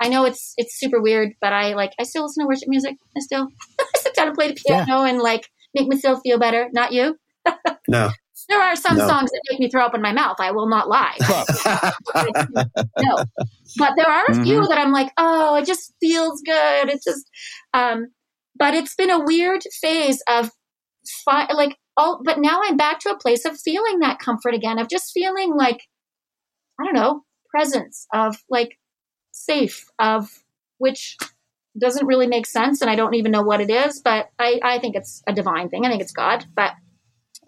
I know it's it's super weird, but I like I still listen to worship music. I still sit down and play the piano yeah. and like make myself feel better. Not you. No. There are some no. songs that make me throw up in my mouth. I will not lie. No. But there are a mm-hmm. few that I'm like, oh, it just feels good. It's just, um, but it's been a weird phase of fi- like. Oh, but now I'm back to a place of feeling that comfort again, of just feeling like, I don't know, presence, of like safe, of which doesn't really make sense. And I don't even know what it is, but I, I think it's a divine thing. I think it's God, but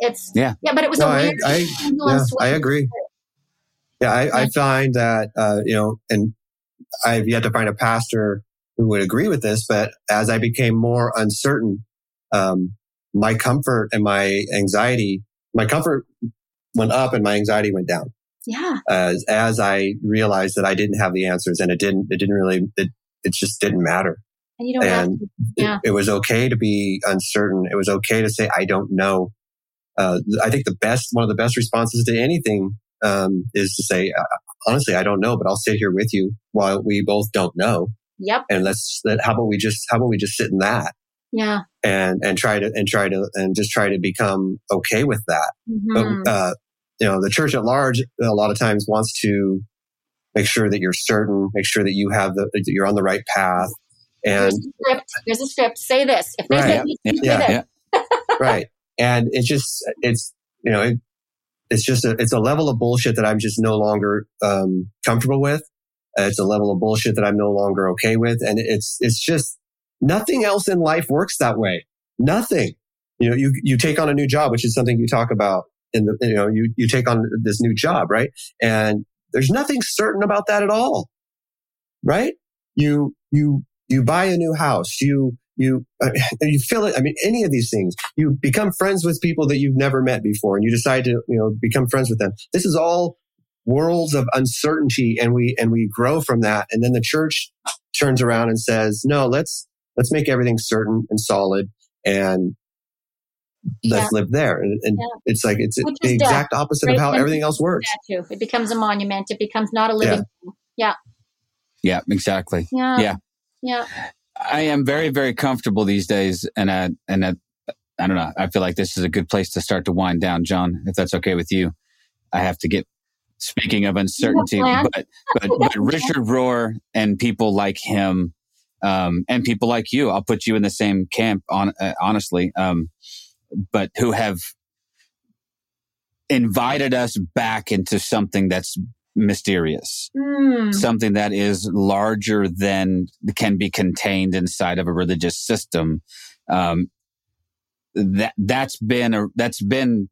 it's, yeah, yeah but it was no, a weird I, I, yeah, I agree. Yeah, I, I find that, uh, you know, and I've yet to find a pastor who would agree with this, but as I became more uncertain, um, my comfort and my anxiety, my comfort went up and my anxiety went down. Yeah. As, as I realized that I didn't have the answers and it didn't, it didn't really, it, it just didn't matter. And you don't and have to, yeah. it, it was okay to be uncertain. It was okay to say, I don't know. Uh, I think the best, one of the best responses to anything, um, is to say, honestly, I don't know, but I'll sit here with you while we both don't know. Yep. And let's, let, how about we just, how about we just sit in that? Yeah. And, and try to, and try to, and just try to become okay with that. Mm-hmm. But, uh, you know, the church at large a lot of times wants to make sure that you're certain, make sure that you have the, that you're on the right path. And there's a script, there's a script. Say this. If there's right. a, yeah. Say yeah. This. Yeah. Right. And it's just, it's, you know, it, it's just a, it's a level of bullshit that I'm just no longer, um, comfortable with. Uh, it's a level of bullshit that I'm no longer okay with. And it's, it's just nothing else in life works that way. Nothing. You know, you, you take on a new job, which is something you talk about. In the, you know, you, you take on this new job, right? And there's nothing certain about that at all, right? You, you, you buy a new house, you, you, uh, you feel it. I mean, any of these things, you become friends with people that you've never met before and you decide to, you know, become friends with them. This is all worlds of uncertainty and we, and we grow from that. And then the church turns around and says, no, let's, let's make everything certain and solid and, let's yeah. live there. And, and yeah. it's like, it's Which the exact death. Opposite right. of how everything else works. Statue. It becomes a monument. It becomes not a living yeah. thing. Yeah. Yeah, exactly. Yeah. yeah. Yeah. I am very, very comfortable these days. And I, and I, I don't know. I feel like this is a good place to start to wind down, John, if that's okay with you. I have to get, speaking of uncertainty, but, but, but Richard Rohr and people like him, um, and people like you, I'll put you in the same camp on, uh, honestly. Um, but who have invited us back into something that's mysterious, mm. something that is larger than can be contained inside of a religious system. Um, that that's been a, that's been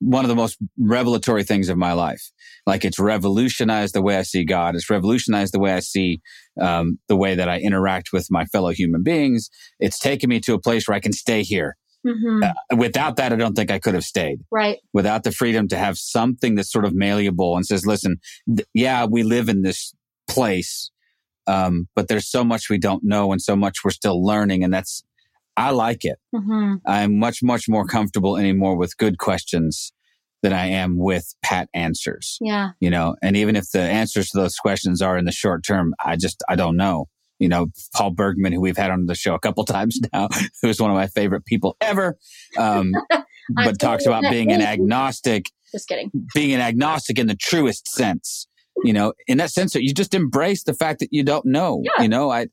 one of the most revelatory things of my life. Like it's revolutionized the way I see God. It's revolutionized the way I see um, the way that I interact with my fellow human beings. It's taken me to a place where I can stay here. Mm-hmm. Uh, without that, I don't think I could have stayed. Right. Without the freedom to have something that's sort of malleable and says, listen, th- yeah, we live in this place, um, but there's so much we don't know and so much we're still learning. And that's, I like it. Mm-hmm. I'm much, much more comfortable anymore with good questions than I am with pat answers. Yeah. You know, and even if the answers to those questions are in the short term, I just, I don't know. You know, Paul Bergman, who we've had on the show a couple times now, who's one of my favorite people ever, um, but talks about being an agnostic. Just kidding. Being an agnostic in the truest sense, you know, in that sense that you just embrace the fact that you don't know, yeah. you know, I,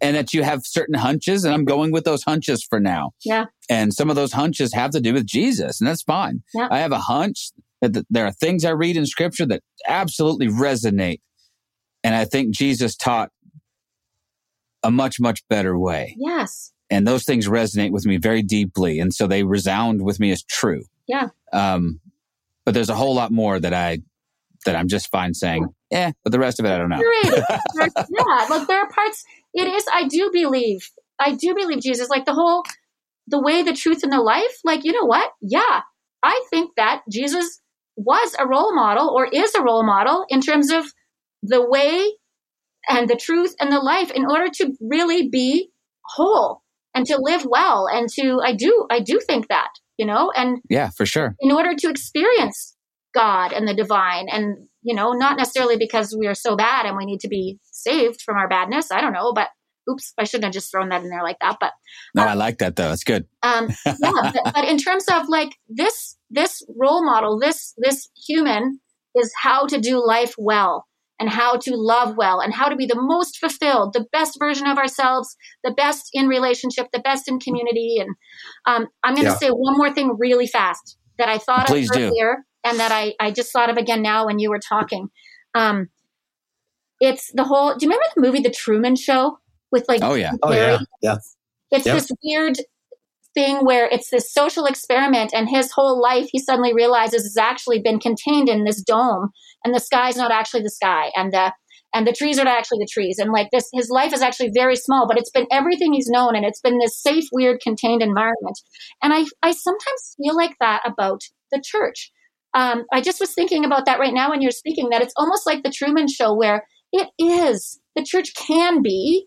and that you have certain hunches and I'm going with those hunches for now. Yeah. And some of those hunches have to do with Jesus and that's fine. Yeah. I have a hunch that th- there are things I read in scripture that absolutely resonate. And I think Jesus taught a much, much better way. Yes. And those things resonate with me very deeply. And so they resound with me as true. Yeah. Um, but there's a whole lot more that I, that I'm just fine saying, eh, but the rest of it, I don't know. Right. yeah. Like there are parts, it is, I do believe, I do believe Jesus, like the whole, the way, the truth and the life, like, you know what? Yeah. I think that Jesus was a role model or is a role model in terms of the way and the truth and the life in order to really be whole and to live well. And to, I do, I do think that, you know, and yeah, for sure. In order to experience God and the divine and, you know, not necessarily because we are so bad and we need to be saved from our badness. I don't know, but oops, I shouldn't have just thrown that in there like that. But no, um, I like that though. That's good. um, yeah, but, but in terms of like this, this role model, this, this human is how to do life well. And how to love well, and how to be the most fulfilled, the best version of ourselves, the best in relationship, the best in community. And um, I'm going to yeah. say one more thing really fast that I thought Please of earlier do. and that I, I just thought of again now when you were talking. Um, it's the whole, do you remember the movie The Truman Show? With like, oh yeah, oh, yeah. yeah. It's yeah. this weird thing where it's this social experiment and his whole life he suddenly realizes has actually been contained in this dome. And the sky's not actually the sky. And the and the trees are not actually the trees. And like this, his life is actually very small, but it's been everything he's known. And it's been this safe, weird, contained environment. And I, I sometimes feel like that about the church. Um, I just was thinking about that right now when you're speaking, that it's almost like the Truman Show, where it is, the church can be,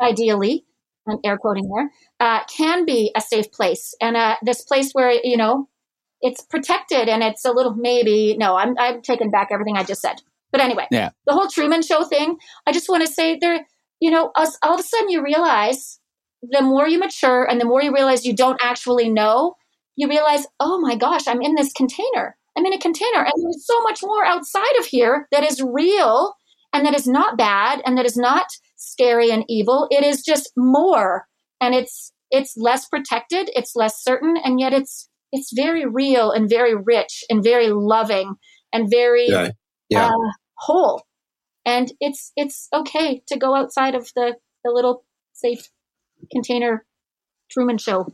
ideally, I'm air quoting there, uh, can be a safe place. And uh, this place where, you know, it's protected and it's a little, maybe, no, I'm, I'm taking back everything I just said. But anyway, yeah. The whole Truman Show thing, I just want to say there, you know, us, all of a sudden you realize, the more you mature and the more you realize you don't actually know, you realize, oh my gosh, I'm in this container. I'm in a container. And there's so much more outside of here that is real and that is not bad and that is not scary and evil. It is just more, and it's, it's less protected. It's less certain. And yet it's, it's very real and very rich and very loving and very yeah. Yeah. Uh, whole. And it's, it's okay to go outside of the, the little safe container Truman Show.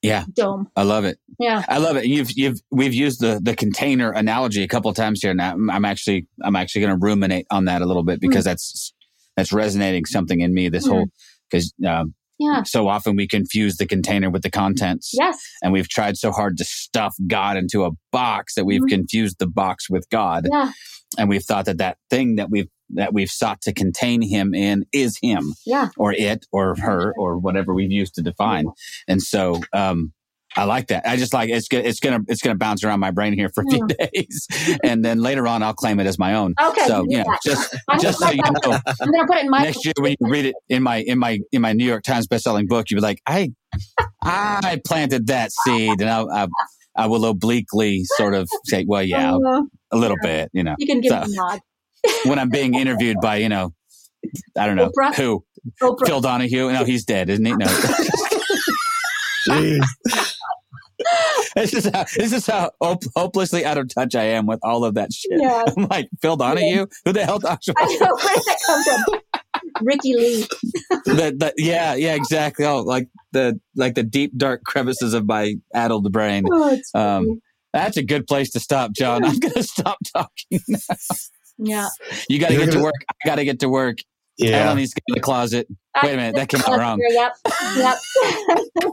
Yeah. Dome. I love it. Yeah. I love it. You've, you've, we've used the, the container analogy a couple of times here. And I'm, I'm actually, I'm actually going to ruminate on that a little bit, because mm. that's, that's resonating something in me, this mm. whole, because, um, yeah. So often we confuse the container with the contents. Yes. And we've tried so hard to stuff God into a box that we've mm-hmm. confused the box with God. Yeah. And we've thought that that thing that we've that we've sought to contain him in is him yeah. or it or her or whatever we've used to define. Yeah. And so um, I like that. I just like it's gonna, it's going to it's going to bounce around my brain here for a few yeah. days. And then later on, I'll claim it as my own. Okay. So, you know, that. just, just so you know, I'm going to put it in my next year when you read it in my, in my, in my New York Times bestselling book, you'll be like, I, I planted that seed. And I, I, I will obliquely sort of say, well, yeah, uh, a little yeah. bit, you know, you can give so, me a nod. When I'm being interviewed by, you know, I don't know Oprah? who, Oprah. Phil Donahue. No, he's dead, isn't he? No. Jeez. This is how, this is how op- hopelessly out of touch I am with all of that shit. Yeah. I'm like, Phil Donahue? Yeah. Who the hell? I know, where did that come from? Ricky Lee. the, the, yeah, yeah, exactly. Oh, like the like the deep, dark crevices of my addled brain. Oh, it's um, that's a good place to stop, John. Yeah. I'm going to stop talking now. Yeah. You got to get to work. I got to get to work. Yeah. Ellen needs to get in the closet. Wait a minute. That came out wrong. Yep. Yep.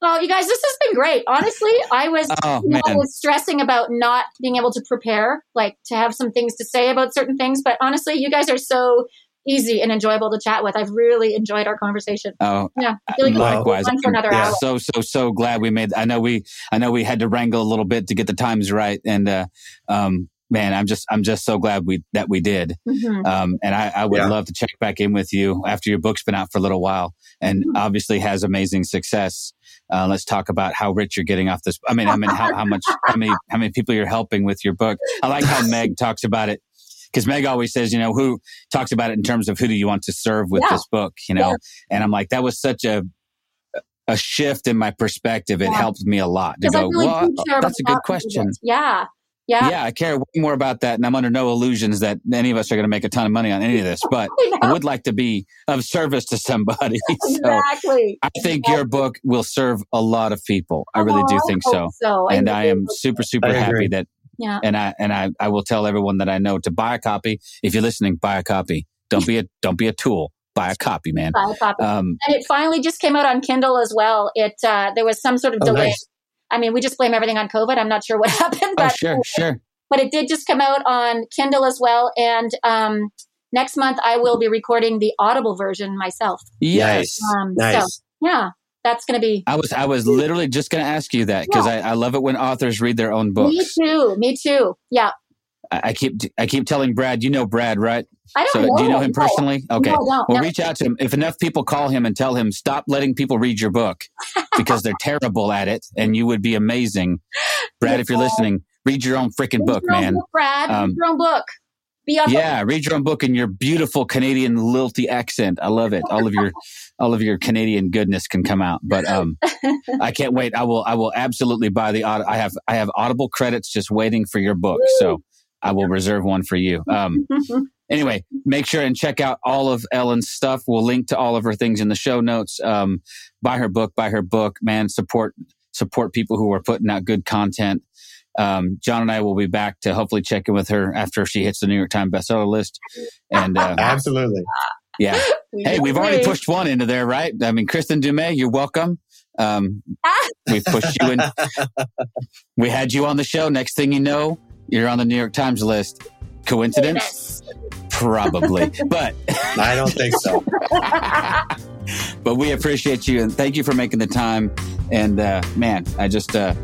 Well, you guys, this has been great. Honestly, I was, oh, you know, I was stressing about not being able to prepare, like to have some things to say about certain things. But honestly, you guys are so easy and enjoyable to chat with. I've really enjoyed our conversation. Oh, yeah. I feel like likewise. For another yeah. hour. So, so, so glad we made, I know we, I know we had to wrangle a little bit to get the times right. And, uh, um, man, I'm just I'm just so glad we that we did, mm-hmm. um, and I, I would yeah. love to check back in with you after your book's been out for a little while, and mm-hmm. obviously has amazing success. Uh, let's talk about how rich you're getting off this. I mean, I mean, how, how much, how many, how many people you're helping with your book. I like how Meg talks about it, because Meg always says, you know, who talks about it in terms of who do you want to serve with yeah. this book, you know? Yeah. And I'm like, that was such a a shift in my perspective. It yeah. helped me a lot to go, really well, sure that's a good question. Yeah. Yeah. yeah, I care way more about that, and I'm under no illusions that any of us are going to make a ton of money on any of this, but no. I would like to be of service to somebody. So exactly. I think yeah. your book will serve a lot of people. I really oh, do think I so. so. And I, I am super, super happy that, yeah. and I and I, I will tell everyone that I know to buy a copy. If you're listening, buy a copy. Don't be a don't be a tool. Buy a copy, man. Buy a copy. Um, and it finally just came out on Kindle as well. It uh, there was some sort of oh, delay. Nice. I mean, we just blame everything on COVID. I'm not sure what happened, but, oh, sure, sure. but it did just come out on Kindle as well. And um, next month I will be recording the Audible version myself. Yes. Um, nice. So, yeah, that's going to be. I was, I was literally just going to ask you that because yeah. I, I love it when authors read their own books. Me too. Me too. Yeah. I keep I keep telling Brad, you know Brad, right? I don't so, know. Do you know him personally? Okay. No, no, well, no. Reach out to him. If enough people call him and tell him, stop letting people read your book because they're terrible at it and you would be amazing. Brad, if you're listening, read your own freaking book, man. Book, Brad, um, read your own book. Be on yeah, book. Read your own book in your beautiful Canadian lilty accent. I love it. All of your all of your Canadian goodness can come out. But um, I can't wait. I will I will absolutely buy the Audible. I have I have Audible credits just waiting for your book. So I will reserve one for you. Um, anyway, make sure and check out all of Ellen's stuff. We'll link to all of her things in the show notes. Um, buy her book, buy her book, man, support, support people who are putting out good content. Um, John and I will be back to hopefully check in with her after she hits the New York Times bestseller list. And uh, absolutely. Yeah. We hey, we've already pushed one into there, right? I mean, Kristen Dumais, you're welcome. Um, we pushed you in. We had you on the show. Next thing you know, you're on the New York Times list. Coincidence? Probably. But I don't think so. But we appreciate you, and thank you for making the time. And uh, man, I just... Uh,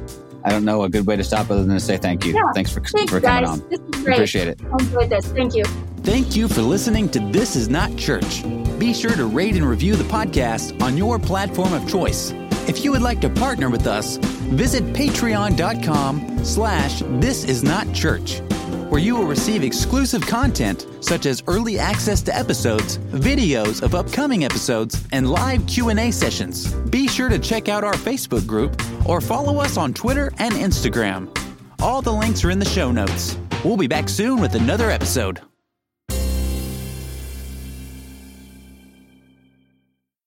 I don't know a good way to stop other than to say thank you. Yeah. Thanks for, Thanks, for coming guys. on. This is great. Appreciate it. I enjoyed this. Thank you. Thank you for listening to This Is Not Church. Be sure to rate and review the podcast on your platform of choice. If you would like to partner with us, visit patreon.com slash This Is Not Church, where you will receive exclusive content such as early access to episodes, videos of upcoming episodes, and live Q and A sessions. Be sure to check out our Facebook group or follow us on Twitter and Instagram. All the links are in the show notes. We'll be back soon with another episode.